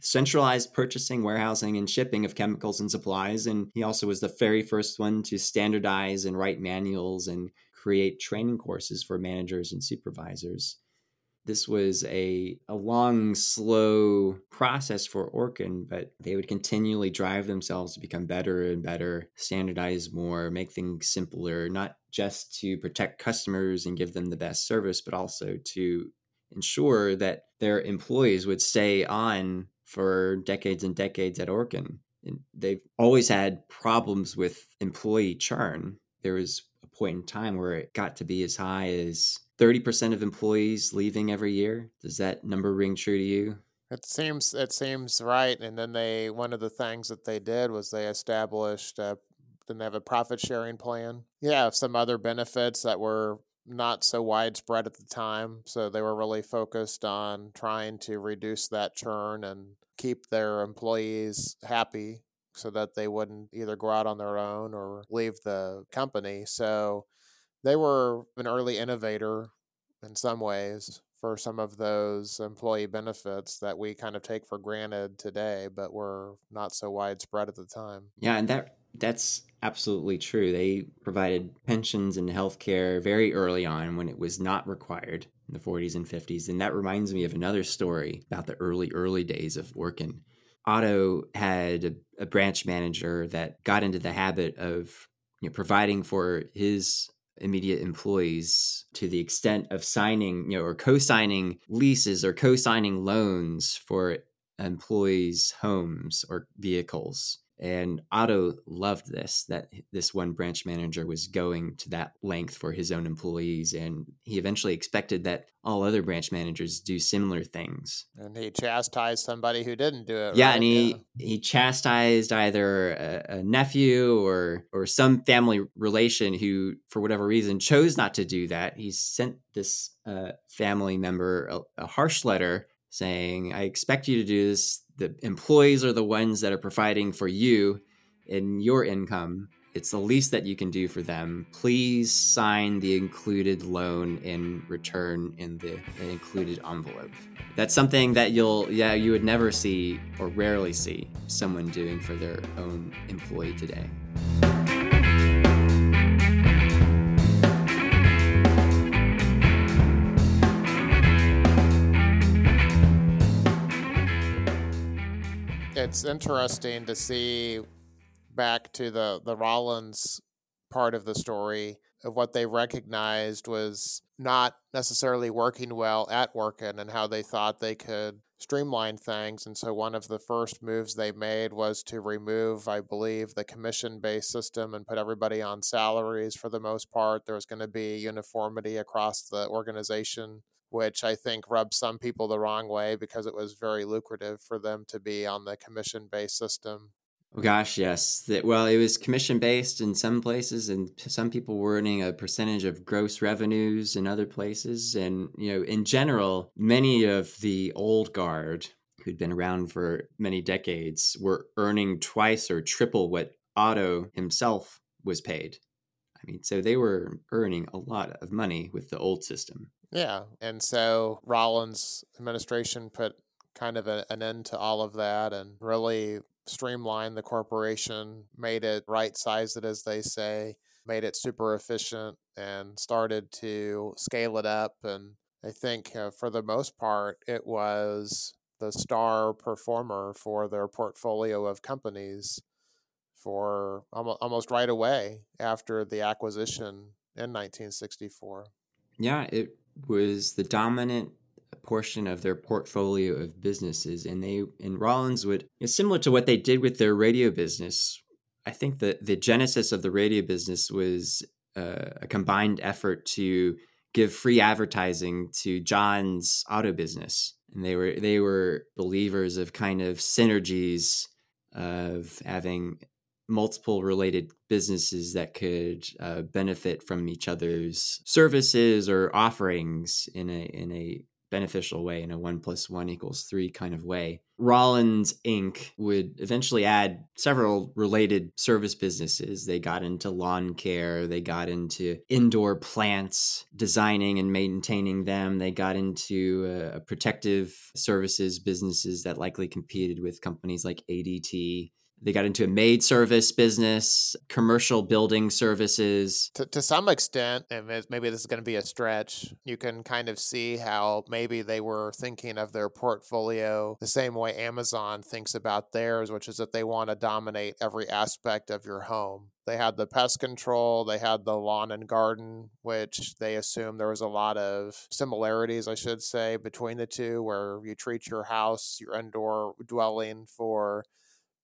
centralized purchasing, warehousing, and shipping of chemicals and supplies. And he also was the very first one to standardize and write manuals and create training courses for managers and supervisors. This was a, a long, slow process for Orkin, but they would continually drive themselves to become better and better, standardize more, make things simpler, not just to protect customers and give them the best service, but also to ensure that their employees would stay on for decades and decades at Orkin. And they've always had problems with employee churn. There was a point in time where it got to be as high as thirty percent of employees leaving every year. Does that number ring true to you? It seems it seems right. And then they one of the things that they did was they established, a, then they have a profit sharing plan. Yeah, some other benefits that were not so widespread at the time. So they were really focused on trying to reduce that churn and keep their employees happy so that they wouldn't either go out on their own or leave the company. So they were an early innovator in some ways for some of those employee benefits that we kind of take for granted today, but were not so widespread at the time. Yeah, and that that's absolutely true. They provided pensions and healthcare very early on when it was not required in the forties and fifties. And that reminds me of another story about the early, early days of Orkin. Otto had a, a branch manager that got into the habit of, you know, providing for his immediate employees to the extent of signing, you know, or co-signing leases or co-signing loans for employees' homes or vehicles. And Otto loved this, that this one branch manager was going to that length for his own employees. And he eventually expected that all other branch managers do similar things. And he chastised somebody who didn't do it. Yeah, right? and he, yeah. he chastised either a, a nephew or or some family relation who, for whatever reason, chose not to do that. He sent this uh, family member a, a harsh letter saying, I expect you to do this. The employees are the ones that are providing for you and your income. It's the least that you can do for them. Please sign the included loan in return in the included envelope. That's something that you'll, yeah, you would never see or rarely see someone doing for their own employee today. It's interesting to see back to the, the Rollins part of the story of what they recognized was not necessarily working well at Orkin and how they thought they could streamline things. And so one of the first moves they made was to remove, I believe, the commission-based system and put everybody on salaries for the most part. There was going to be uniformity across the organization, which I think rubbed some people the wrong way because it was very lucrative for them to be on the commission-based system. Oh, gosh, yes. Well, it was commission-based in some places, and some people were earning a percentage of gross revenues in other places. And, you know, in general, many of the old guard who'd been around for many decades were earning twice or triple what Otto himself was paid. I mean, so they were earning a lot of money with the old system. Yeah. And so Rollins' administration put kind of a, an end to all of that and really streamlined the corporation, made it right-sized, as they say, made it super efficient, and started to scale it up. And I think uh, for the most part, it was the star performer for their portfolio of companies for almost, almost right away after the acquisition in nineteen sixty-four. Yeah, it was the dominant portion of their portfolio of businesses. And they and Rollins would, it's similar to what they did with their radio business. I think that the genesis of the radio business was uh, a combined effort to give free advertising to John's auto business. And they were they were believers of kind of synergies of having multiple related businesses that could uh, benefit from each other's services or offerings in a in a beneficial way, in a one plus one equals three kind of way. Rollins Incorporated would eventually add several related service businesses. They got into lawn care. They got into indoor plants, designing and maintaining them. They got into uh, protective services businesses that likely competed with companies like A D T. They got into a maid service business, commercial building services. To, to some extent, and maybe this is going to be a stretch, you can kind of see how maybe they were thinking of their portfolio the same way Amazon thinks about theirs, which is that they want to dominate every aspect of your home. They had the pest control, they had the lawn and garden, which they assumed there was a lot of similarities, I should say, between the two, where you treat your house, your indoor dwelling for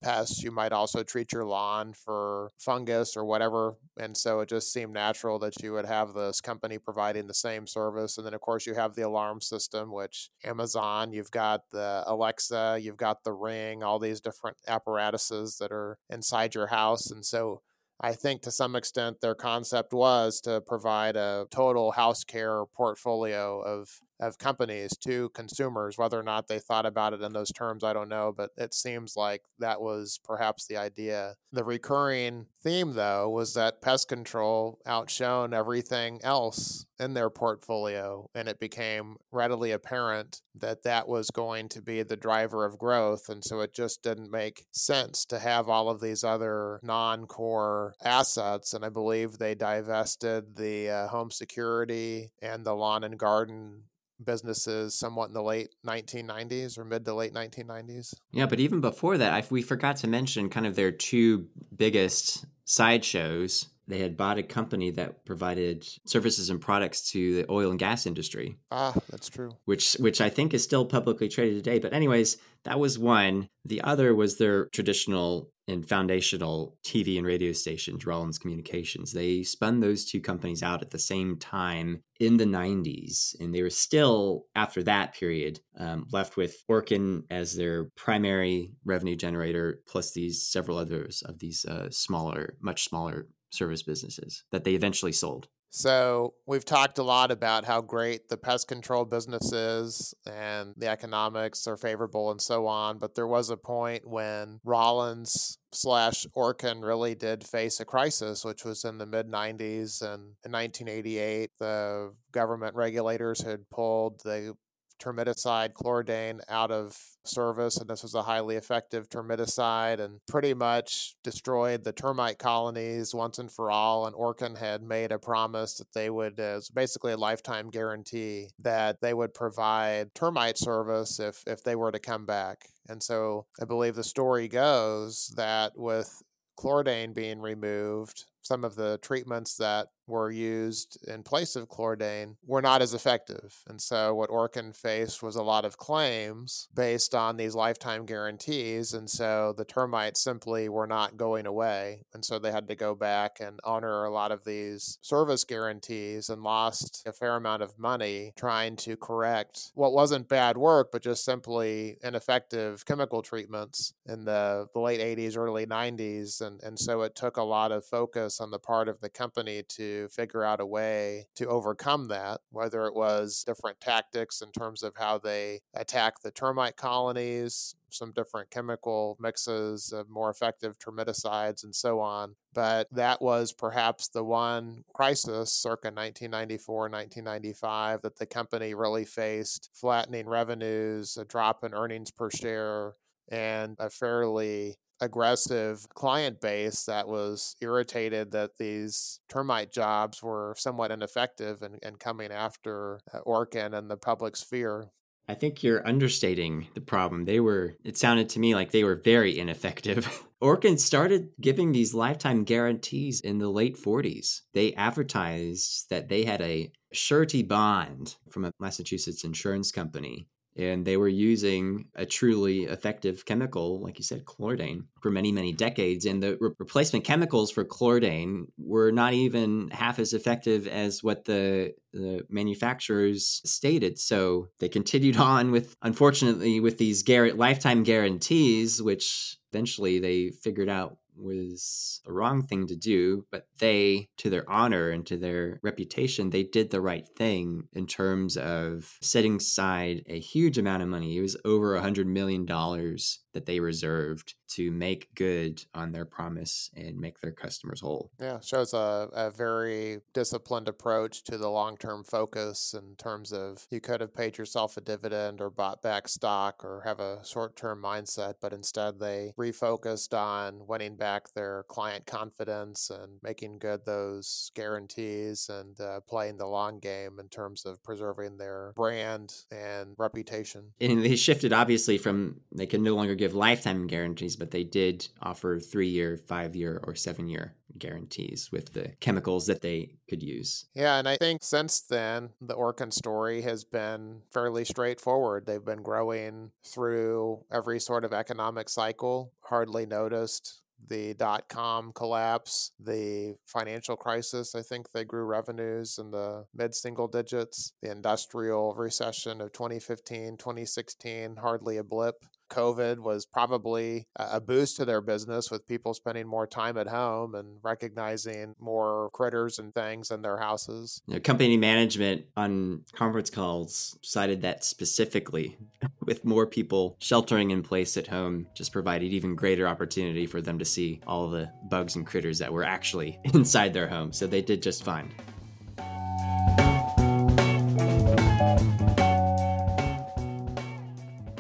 pests. You might also treat your lawn for fungus or whatever. And so it just seemed natural that you would have this company providing the same service. And then, of course, you have the alarm system, which Amazon, you've got the Alexa, you've got the Ring, all these different apparatuses that are inside your house. And so I think to some extent their concept was to provide a total house care portfolio of of companies to consumers. Whether or not they thought about it in those terms, I don't know, but it seems like that was perhaps the idea. The recurring theme, though, was that pest control outshone everything else in their portfolio, and it became readily apparent that that was going to be the driver of growth, and so it just didn't make sense to have all of these other non-core assets, and I believe they divested the uh, home security and the lawn and garden businesses somewhat in the late nineteen nineties or mid to late nineteen nineties. Yeah, but even before that, I, we forgot to mention kind of their two biggest sideshows. They had bought a company that provided services and products to the oil and gas industry. Ah, that's true. Which which I think is still publicly traded today. But anyways, that was one. The other was their traditional and foundational T V and radio stations, Rollins Communications. They spun those two companies out at the same time in the nineties. And they were still, after that period, um, left with Orkin as their primary revenue generator, plus these several others of these uh, smaller, much smaller service businesses that they eventually sold. So we've talked a lot about how great the pest control business is and the economics are favorable and so on, but there was a point when Rollins slash Orkin really did face a crisis, which was in the mid-nineties. And in nineteen eighty-eight, the government regulators had pulled the termiticide chlordane out of service, and this was a highly effective termiticide and pretty much destroyed the termite colonies once and for all. And Orkin had made a promise that they would, uh, it's basically a lifetime guarantee that they would provide termite service if, if they were to come back. And so I believe the story goes that with chlordane being removed, some of the treatments that were used in place of chlordane were not as effective. And so what Orkin faced was a lot of claims based on these lifetime guarantees. And so the termites simply were not going away. And so they had to go back and honor a lot of these service guarantees and lost a fair amount of money trying to correct what wasn't bad work, but just simply ineffective chemical treatments in the, the late eighties, early nineties. And, and so it took a lot of focus on the part of the company to figure out a way to overcome that, whether it was different tactics in terms of how they attack the termite colonies, some different chemical mixes of more effective termiticides and so on. But that was perhaps the one crisis circa nineteen ninety-four, nineteen ninety-five that the company really faced: flattening revenues, a drop in earnings per share, and a fairly aggressive client base that was irritated that these termite jobs were somewhat ineffective and, and coming after Orkin and the public sphere. I think you're understating the problem. They were, it sounded to me like they were very ineffective. Orkin started giving these lifetime guarantees in the late forties. They advertised that they had a surety bond from a Massachusetts insurance company, and they were using a truly effective chemical, like you said, chlordane, for many, many decades. And the re- replacement chemicals for chlordane were not even half as effective as what the, the manufacturers stated. So they continued on with, unfortunately, with these gar- lifetime guarantees, which eventually they figured out was the wrong thing to do, but they, to their honor and to their reputation, they did the right thing in terms of setting aside a huge amount of money. It was over one hundred million dollars that they reserved to make good on their promise and make their customers whole. Yeah, shows a, a very disciplined approach to the long-term focus in terms of you could have paid yourself a dividend or bought back stock or have a short-term mindset, but instead they refocused on winning back their client confidence and making good those guarantees and uh, playing the long game in terms of preserving their brand and reputation. And they shifted, obviously, from they could no longer give lifetime guarantees, but they did offer three-year, five-year, or seven-year guarantees with the chemicals that they could use. Yeah, and I think since then, the Orkin story has been fairly straightforward. They've been growing through every sort of economic cycle, hardly noticed the dot-com collapse, the financial crisis. I think they grew revenues in the mid-single digits, the industrial recession of twenty fifteen, twenty sixteen, hardly a blip. COVID was probably a boost to their business with people spending more time at home and recognizing more critters and things in their houses. You know, company management on conference calls cited that specifically, with more people sheltering in place at home just provided even greater opportunity for them to see all the bugs and critters that were actually inside their home. So they did just fine.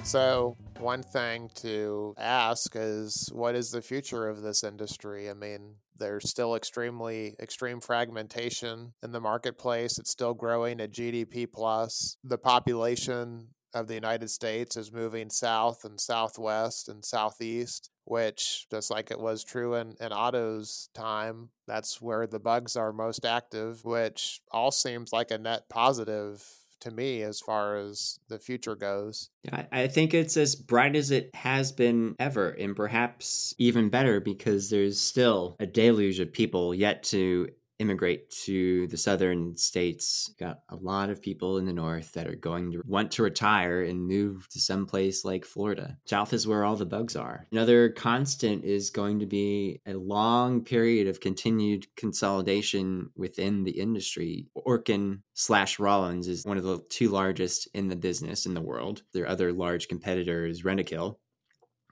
So one thing to ask is, what is the future of this industry? I mean, there's still extremely extreme fragmentation in the marketplace. It's still growing at G D P plus. The population of the United States is moving south and southwest and southeast. which, just like it was true in, in Otto's time, that's where the bugs are most active, which all seems like a net positive to me as far as the future goes. I, I think it's as bright as it has been ever, and perhaps even better, because there's still a deluge of people yet to immigrate to the southern states. Got a lot of people in the north that are going to want to retire and move to someplace like Florida. South is where all the bugs are. Another constant is going to be a long period of continued consolidation within the industry. Orkin slash Rollins is one of the two largest in the business in the world. Their other large competitor is Rentokil,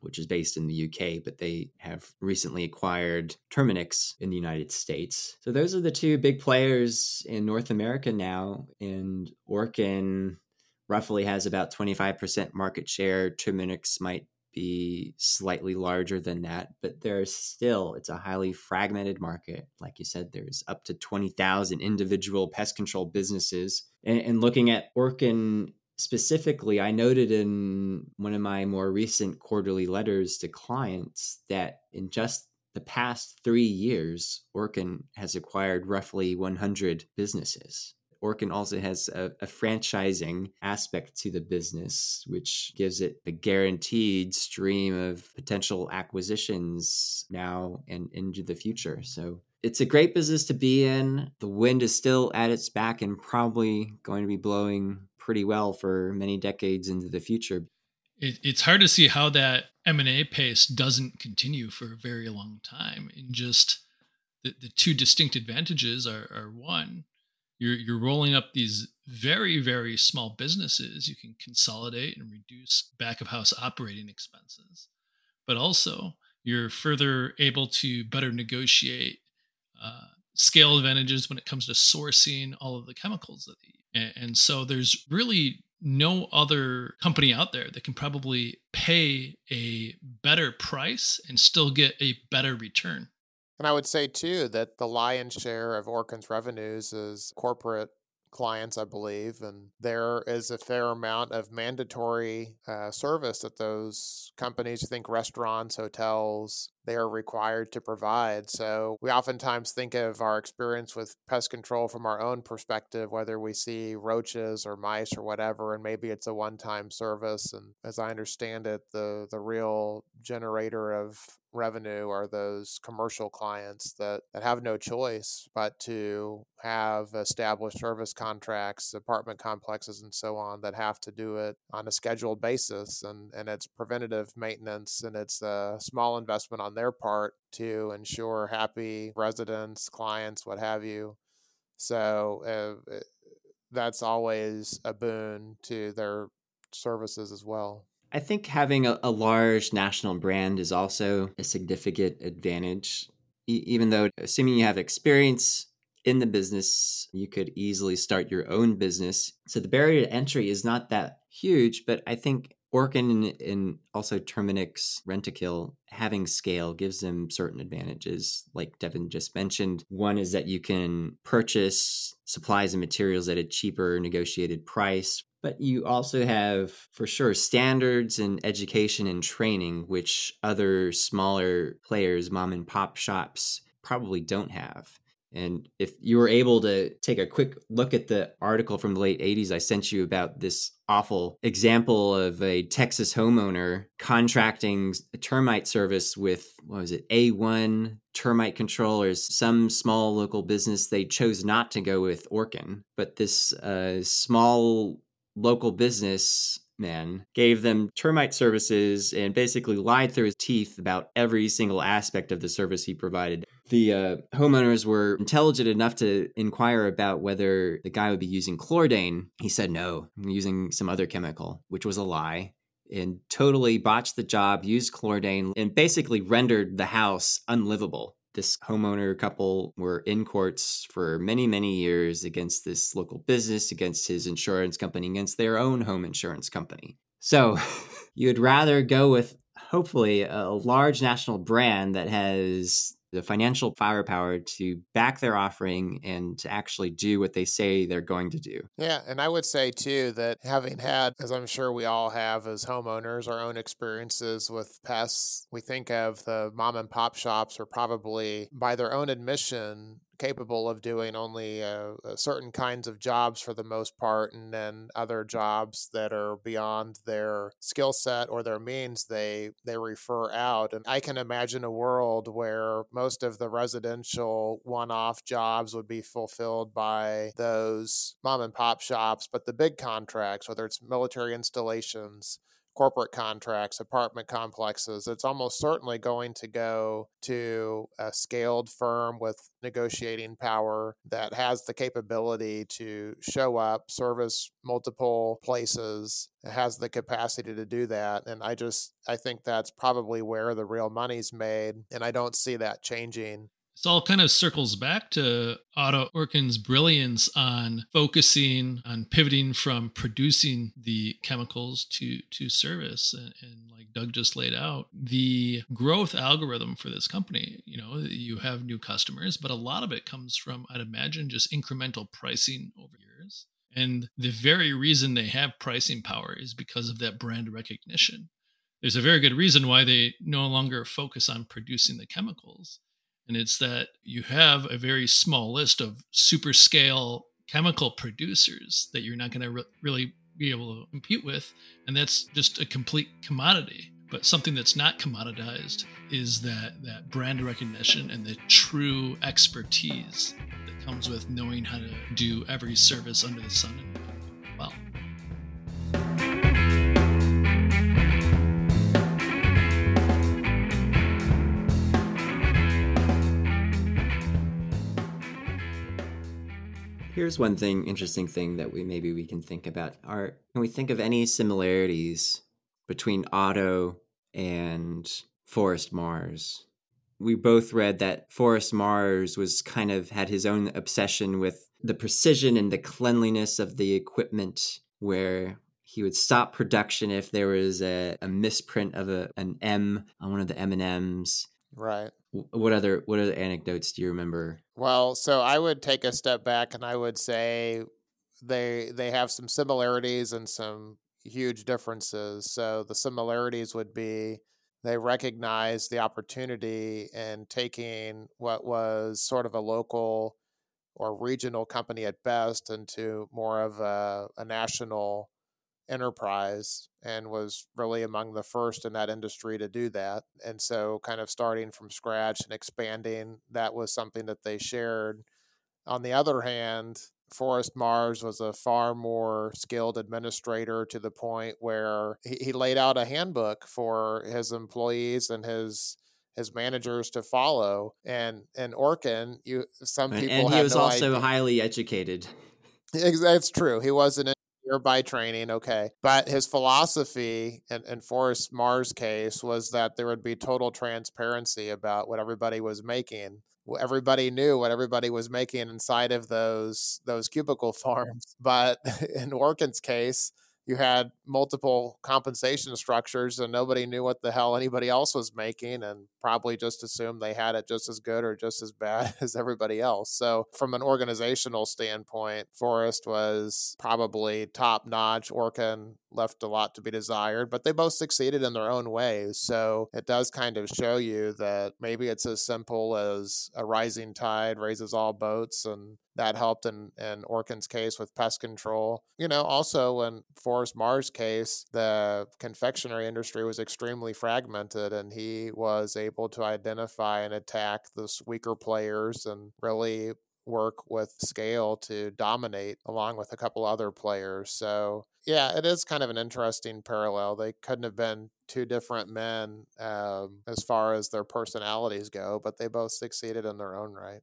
which is based in the U K, but they have recently acquired Terminix in the United States. So those are the two big players in North America now, and Orkin roughly has about twenty-five percent market share. Terminix might be slightly larger than that, but there's still, it's a highly fragmented market. Like you said, there's up to twenty thousand individual pest control businesses. And, and looking at Orkin specifically, I noted in one of my more recent quarterly letters to clients that in just the past three years, Orkin has acquired roughly one hundred businesses. Orkin also has a, a franchising aspect to the business, which gives it a guaranteed stream of potential acquisitions now and into the future. So it's a great business to be in. The wind is still at its back and probably going to be blowing pretty well for many decades into the future. It, it's hard to see how that M and A pace doesn't continue for a very long time. And just the, the two distinct advantages are, are one, you're, you're rolling up these very, very small businesses. You can consolidate and reduce back of house operating expenses, but also you're further able to better negotiate uh, scale advantages when it comes to sourcing all of the chemicals that they use. And so there's really no other company out there that can probably pay a better price and still get a better return. And I would say, too, that the lion's share of Orkin's revenues is corporate clients, I believe. And there is a fair amount of mandatory uh, service that those companies, think restaurants, hotels, they are required to provide. So we oftentimes think of our experience with pest control from our own perspective, whether we see roaches or mice or whatever, and maybe it's a one-time service. And as I understand it, the, the real generator of revenue are those commercial clients that, that have no choice but to have established service contracts, apartment complexes, and so on, that have to do it on a scheduled basis. And, and it's preventative maintenance, and it's a small investment on their part to ensure happy residents, clients, what have you. So uh, that's always a boon to their services as well. I think having a, a large national brand is also a significant advantage, e- even though assuming you have experience in the business, you could easily start your own business. So the barrier to entry is not that huge, but I think Orkin and also Terminix, Rentokil, having scale gives them certain advantages, like Devin just mentioned. One is that you can purchase supplies and materials at a cheaper negotiated price, but you also have, for sure, standards and education and training, which other smaller players, mom and pop shops, probably don't have. And if you were able to take a quick look at the article from the late eighties I sent you about this awful example of a Texas homeowner contracting a termite service with, what was it, A one termite controllers, some small local business. They chose not to go with Orkin, but this uh, small local business man gave them termite services and basically lied through his teeth about every single aspect of the service he provided. The uh, homeowners were intelligent enough to inquire about whether the guy would be using chlordane. He said, no, I'm using some other chemical, which was a lie, and totally botched the job, used chlordane, and basically rendered the house unlivable. This homeowner couple were in courts for many, many years against this local business, against his insurance company, against their own home insurance company. So you'd rather go with, hopefully, a large national brand that has the financial firepower to back their offering and to actually do what they say they're going to do. Yeah. And I would say too, that having had, as I'm sure we all have as homeowners, our own experiences with pests, we think of the mom and pop shops are probably, by their own admission, capable of doing only uh, certain kinds of jobs for the most part, and then other jobs that are beyond their skill set or their means, they they refer out. And I can imagine a world where most of the residential one-off jobs would be fulfilled by those mom and pop shops, but the big contracts, whether it's military installations, corporate contracts, apartment complexes, it's almost certainly going to go to a scaled firm with negotiating power that has the capability to show up, service multiple places, has the capacity to do that. And I just, I think that's probably where the real money's made. And I don't see that changing. This all kind of circles back to Otto Orkin's brilliance on focusing, on pivoting from producing the chemicals to, to service. And, and like Doug just laid out, the growth algorithm for this company, you know, you have new customers, but a lot of it comes from, I'd imagine, just incremental pricing over years. And the very reason they have pricing power is because of that brand recognition. There's a very good reason why they no longer focus on producing the chemicals. And it's that you have a very small list of super scale chemical producers that you're not going to re- really be able to compete with. And that's just a complete commodity. But something that's not commoditized is that, that brand recognition and the true expertise that comes with knowing how to do every service under the sun and well. Here's one thing, interesting thing that we maybe we can think about. Are, can we think of any similarities between Otto and Forrest Mars? We both read that Forrest Mars was kind of had his own obsession with the precision and the cleanliness of the equipment, where he would stop production if there was a, a misprint of a, an M on one of the M and M's. Right. What other what other anecdotes do you remember? Well, so I would take a step back and I would say they they have some similarities and some huge differences. So the similarities would be they recognize the opportunity in taking what was sort of a local or regional company at best into more of a, a national enterprise, and was really among the first in that industry to do that. And so kind of starting from scratch and expanding, that was something that they shared. On the other hand, Forrest Mars was a far more skilled administrator, to the point where he, he laid out a handbook for his employees and his his managers to follow. And and Orkin, you some people and, and he was no also idea. Highly educated. That's true. He wasn't by training, okay. But his philosophy, in, in Forrest Mars' case, was that there would be total transparency about what everybody was making. Everybody knew what everybody was making inside of those those cubicle farms. But in Orkin's case, you had multiple compensation structures and nobody knew what the hell anybody else was making, and probably just assumed they had it just as good or just as bad as everybody else. So from an organizational standpoint, Forrest was probably top-notch. Orkin left a lot to be desired, but they both succeeded in their own ways. So it does kind of show you that maybe it's as simple as a rising tide raises all boats, and that helped in, in Orkin's case with pest control. You know, also in Forrest Mars' case, the confectionery industry was extremely fragmented, and he was able to identify and attack the weaker players and really work with scale to dominate, along with a couple other players. So yeah, it is kind of an interesting parallel. They couldn't have been two different men um, as far as their personalities go, but they both succeeded in their own right.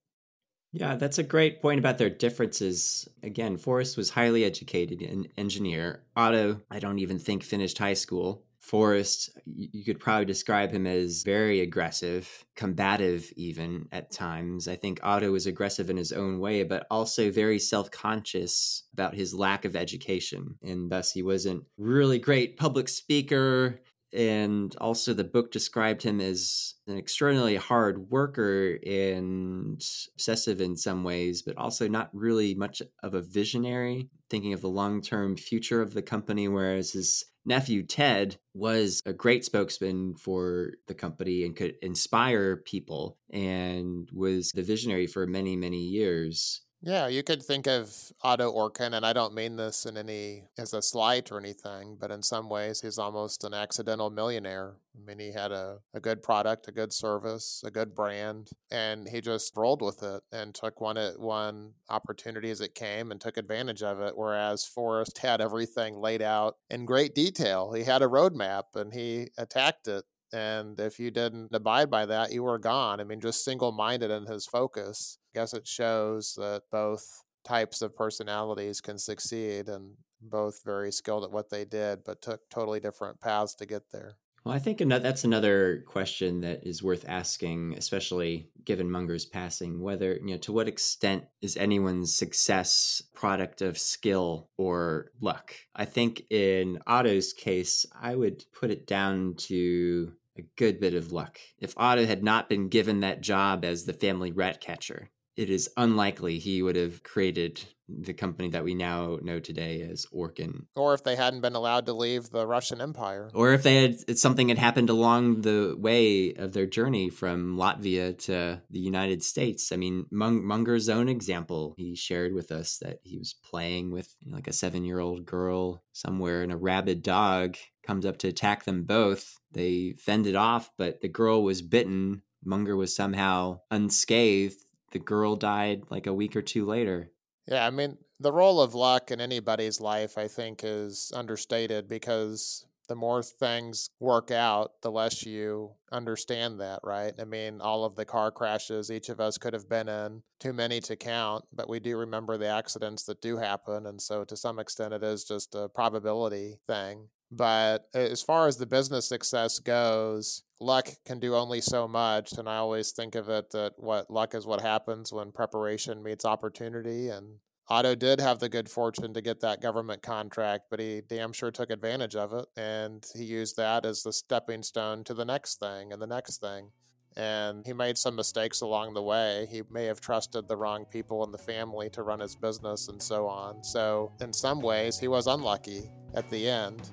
Yeah, that's a great point about their differences. Again, Forrest was highly educated, an engineer. Otto, I don't even think finished high school. Forrest, you could probably describe him as very aggressive, combative even at times. I think Otto was aggressive in his own way, but also very self-conscious about his lack of education. And thus he wasn't really great public speaker. And also the book described him as an extraordinarily hard worker and obsessive in some ways, but also not really much of a visionary, thinking of the long-term future of the company, whereas his nephew, Ted, was a great spokesman for the company and could inspire people and was the visionary for many, many years. Yeah, you could think of Otto Orkin, and I don't mean this in any as a slight or anything, but in some ways he's almost an accidental millionaire. I mean, he had a, a good product, a good service, a good brand, and he just rolled with it and took one one opportunity as it came and took advantage of it, whereas Forrest had everything laid out in great detail. He had a roadmap, and he attacked it. And if you didn't abide by that, you were gone. I mean, just single-minded in his focus. I guess it shows that both types of personalities can succeed and both very skilled at what they did, but took totally different paths to get there. Well, I think that's another question that is worth asking, especially given Munger's passing, whether, you know, to what extent is anyone's success product of skill or luck? I think in Otto's case, I would put it down to a good bit of luck. If Otto had not been given that job as the family rat catcher, it is unlikely he would have created the company that we now know today as Orkin. Or if they hadn't been allowed to leave the Russian Empire. Or if they had something had happened along the way of their journey from Latvia to the United States. I mean, Mung- Munger's own example, he shared with us that he was playing with, you know, like a seven-year-old girl somewhere, and a rabid dog comes up to attack them both. They fended off, but the girl was bitten. Munger was somehow unscathed. The girl died like a week or two later. Yeah, I mean, the role of luck in anybody's life, I think, is understated because the more things work out, the less you understand that, right? I mean, all of the car crashes each of us could have been in, too many to count, but we do remember the accidents that do happen. And so to some extent, it is just a probability thing. But as far as the business success goes, luck can do only so much. And I always think of it that what luck is what happens when preparation meets opportunity. And Otto did have the good fortune to get that government contract, but he damn sure took advantage of it. And he used that as the stepping stone to the next thing and the next thing. And he made some mistakes along the way. He may have trusted the wrong people in the family to run his business and so on. So in some ways, he was unlucky at the end.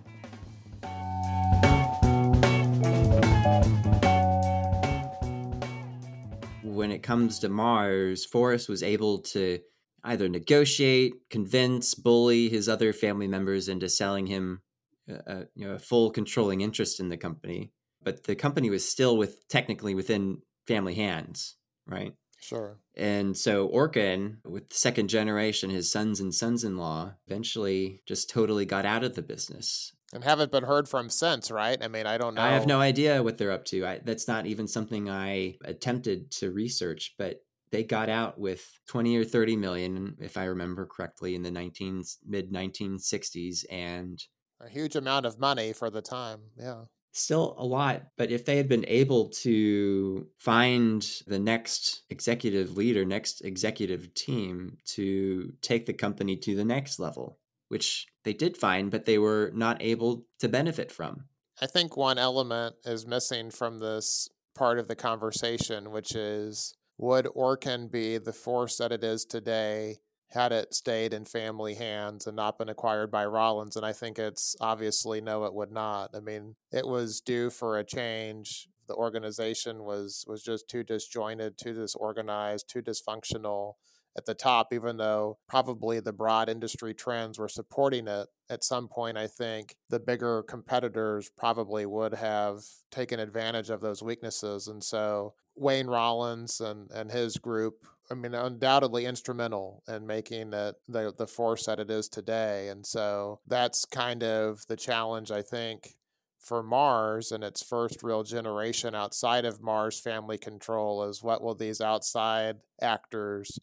When it comes to Mars, Forrest was able to either negotiate, convince, bully his other family members into selling him a, you know, a full controlling interest in the company. But the company was still with technically within family hands, right? Sure. And so Orkin, with second generation, his sons and sons-in-law, eventually just totally got out of the business. And haven't been heard from since, right? I mean, I don't know. I have no idea what they're up to. I, that's not even something I attempted to research, but they got out with twenty or thirty million, if I remember correctly, in the nineteen, mid nineteen sixties. And a huge amount of money for the time, yeah. Still a lot, but if they had been able to find the next executive leader, next executive team to take the company to the next level, which they did find, but they were not able to benefit from. I think one element is missing from this part of the conversation, which is, would Orkin be the force that it is today had it stayed in family hands and not been acquired by Rollins? And I think it's obviously no, it would not. I mean, it was due for a change. The organization was, was just too disjointed, too disorganized, too dysfunctional at the top, even though probably the broad industry trends were supporting it. At some point, I think the bigger competitors probably would have taken advantage of those weaknesses. And so Wayne Rollins and, and his group, I mean, undoubtedly instrumental in making it the, the force that it is today. And so that's kind of the challenge, I think, for Mars and its first real generation outside of Mars family control is what will these outside actors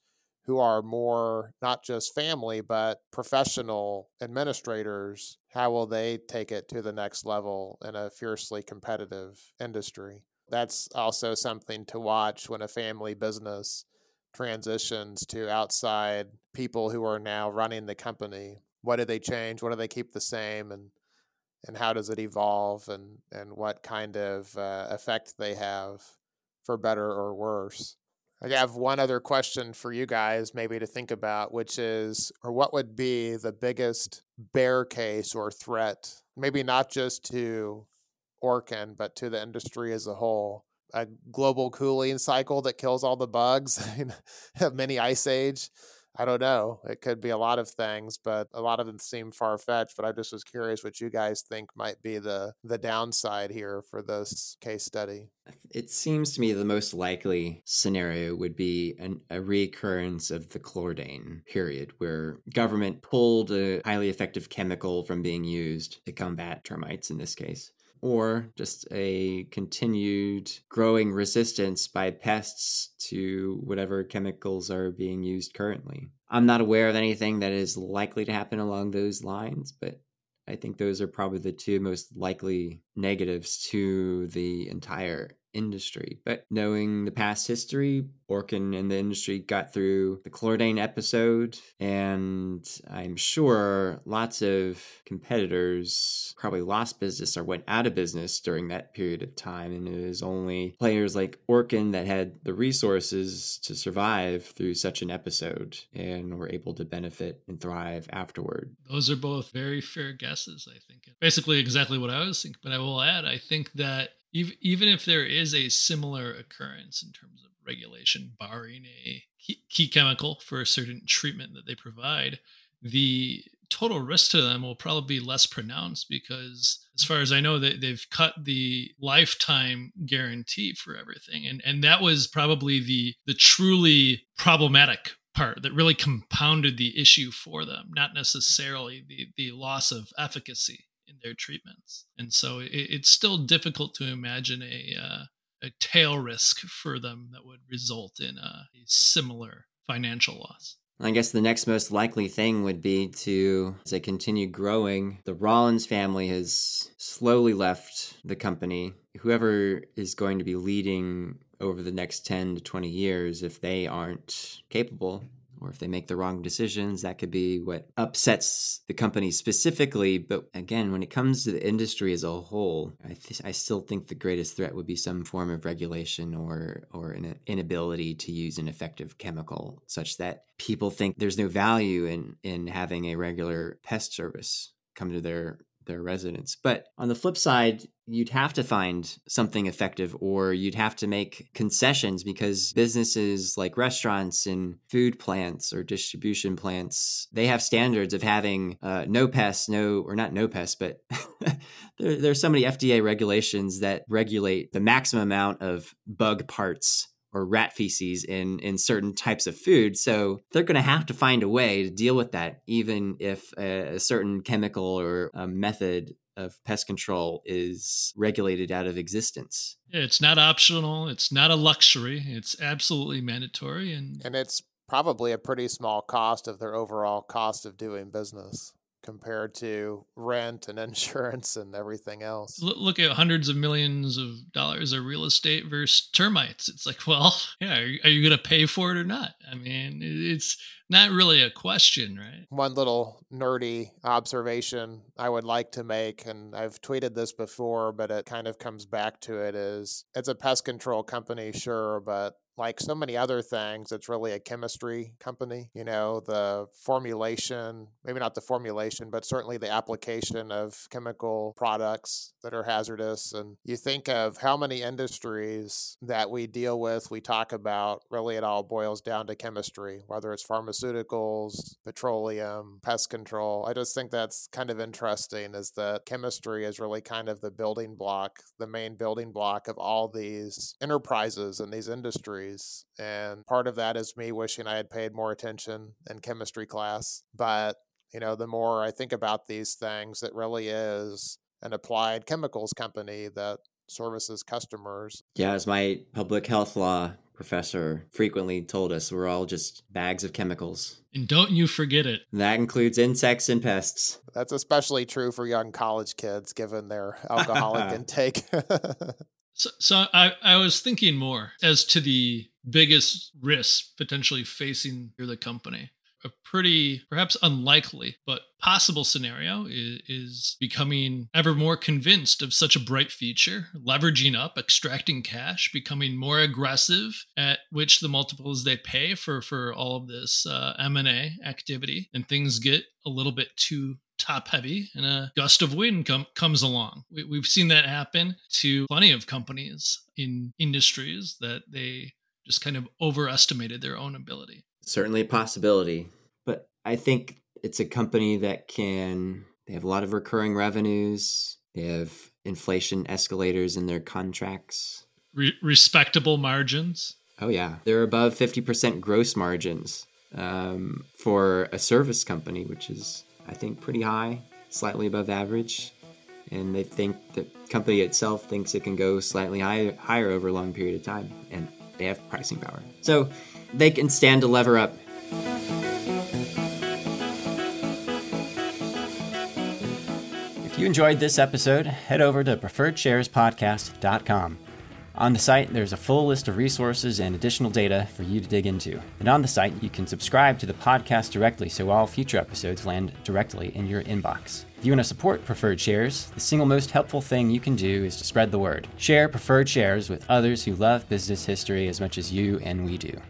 who are more not just family, but professional administrators, how will they take it to the next level in a fiercely competitive industry? That's also something to watch when a family business transitions to outside people who are now running the company. What do they change? What do they keep the same? And and how does it evolve, and, and what kind of uh, effect they have for better or worse. I have one other question for you guys maybe to think about, which is, or what would be the biggest bear case or threat, maybe not just to Orkin, but to the industry as a whole? A global cooling cycle that kills all the bugs, a mini ice age. I don't know. It could be a lot of things, but a lot of them seem far-fetched. But I just was curious what you guys think might be the, the downside here for this case study. It seems to me the most likely scenario would be an, a reoccurrence of the chlordane period, where government pulled a highly effective chemical from being used to combat termites in this case. Or just a continued growing resistance by pests to whatever chemicals are being used currently. I'm not aware of anything that is likely to happen along those lines, but I think those are probably the two most likely negatives to the entire industry. But knowing the past history, Orkin and the industry got through the chlordane episode, and I'm sure lots of competitors probably lost business or went out of business during that period of time, and it was only players like Orkin that had the resources to survive through such an episode and were able to benefit and thrive afterward. Those are both very fair guesses, I think. Basically exactly what I was thinking, but I will add, I think that even if there is a similar occurrence in terms of regulation, barring a key chemical for a certain treatment that they provide, the total risk to them will probably be less pronounced because, as far as I know, that they've cut the lifetime guarantee for everything. And and that was probably the the truly problematic part that really compounded the issue for them, not necessarily the, the loss of efficacy in their treatments. And so it, it's still difficult to imagine a uh, a tail risk for them that would result in a, a similar financial loss. I guess the next most likely thing would be to, as they continue growing, the Rollins family has slowly left the company. Whoever is going to be leading over the next ten to twenty years, if they aren't capable, or if they make the wrong decisions, that could be what upsets the company specifically. But again, when it comes to the industry as a whole, I, th- I still think the greatest threat would be some form of regulation or or an inability to use an effective chemical, such that people think there's no value in, in having a regular pest service come to their their residents. But on the flip side, you'd have to find something effective, or you'd have to make concessions, because businesses like restaurants and food plants or distribution plants, they have standards of having uh, no pests, no, or not no pests, but there, there are so many F D A regulations that regulate the maximum amount of bug parts or rat feces in, in certain types of food. So they're going to have to find a way to deal with that, even if a, a certain chemical or a method of pest control is regulated out of existence. It's not optional. It's not a luxury. It's absolutely mandatory. And, and it's probably a pretty small cost of their overall cost of doing business, compared to rent and insurance and everything else. Look at hundreds of millions of dollars of real estate versus termites. It's like, well, yeah, are you going to pay for it or not? I mean, it's not really a question, right? One little nerdy observation I would like to make, and I've tweeted this before, but it kind of comes back to it, is it's a pest control company, sure, but like so many other things, it's really a chemistry company. You know, the formulation, maybe not the formulation, but certainly the application of chemical products that are hazardous. And you think of how many industries that we deal with, we talk about, really it all boils down to chemistry, whether it's pharmaceuticals, petroleum, pest control. I just think that's kind of interesting, is that chemistry is really kind of the building block, the main building block of all these enterprises and these industries. And part of that is me wishing I had paid more attention in chemistry class. But, you know, the more I think about these things, it really is an applied chemicals company that services customers. Yeah, as my public health law professor frequently told us, we're all just bags of chemicals. And don't you forget it. That includes insects and pests. That's especially true for young college kids, given their alcoholic intake. So, so I, I was thinking more as to the biggest risk potentially facing the company. a pretty, perhaps unlikely, but possible scenario is, is becoming ever more convinced of such a bright feature, leveraging up, extracting cash, becoming more aggressive at which the multiples they pay for, for all of this uh, M and A activity, and things get a little bit too top heavy and a gust of wind com- comes along. We, we've seen that happen to plenty of companies in industries that they just kind of overestimated their own ability. Certainly a possibility, but I think it's a company that can, they have a lot of recurring revenues. They have inflation escalators in their contracts. Re- respectable margins. Oh yeah. They're above fifty percent gross margins um, for a service company, which is, I think, pretty high, slightly above average. And they think the company itself thinks it can go slightly high, higher over a long period of time. And they have pricing power. So they can stand to lever up. If you enjoyed this episode, head over to preferred shares podcast dot com. On the site, there's a full list of resources and additional data for you to dig into. And on the site, you can subscribe to the podcast directly so all future episodes land directly in your inbox. If you want to support Preferred Shares, the single most helpful thing you can do is to spread the word. Share Preferred Shares with others who love business history as much as you and we do.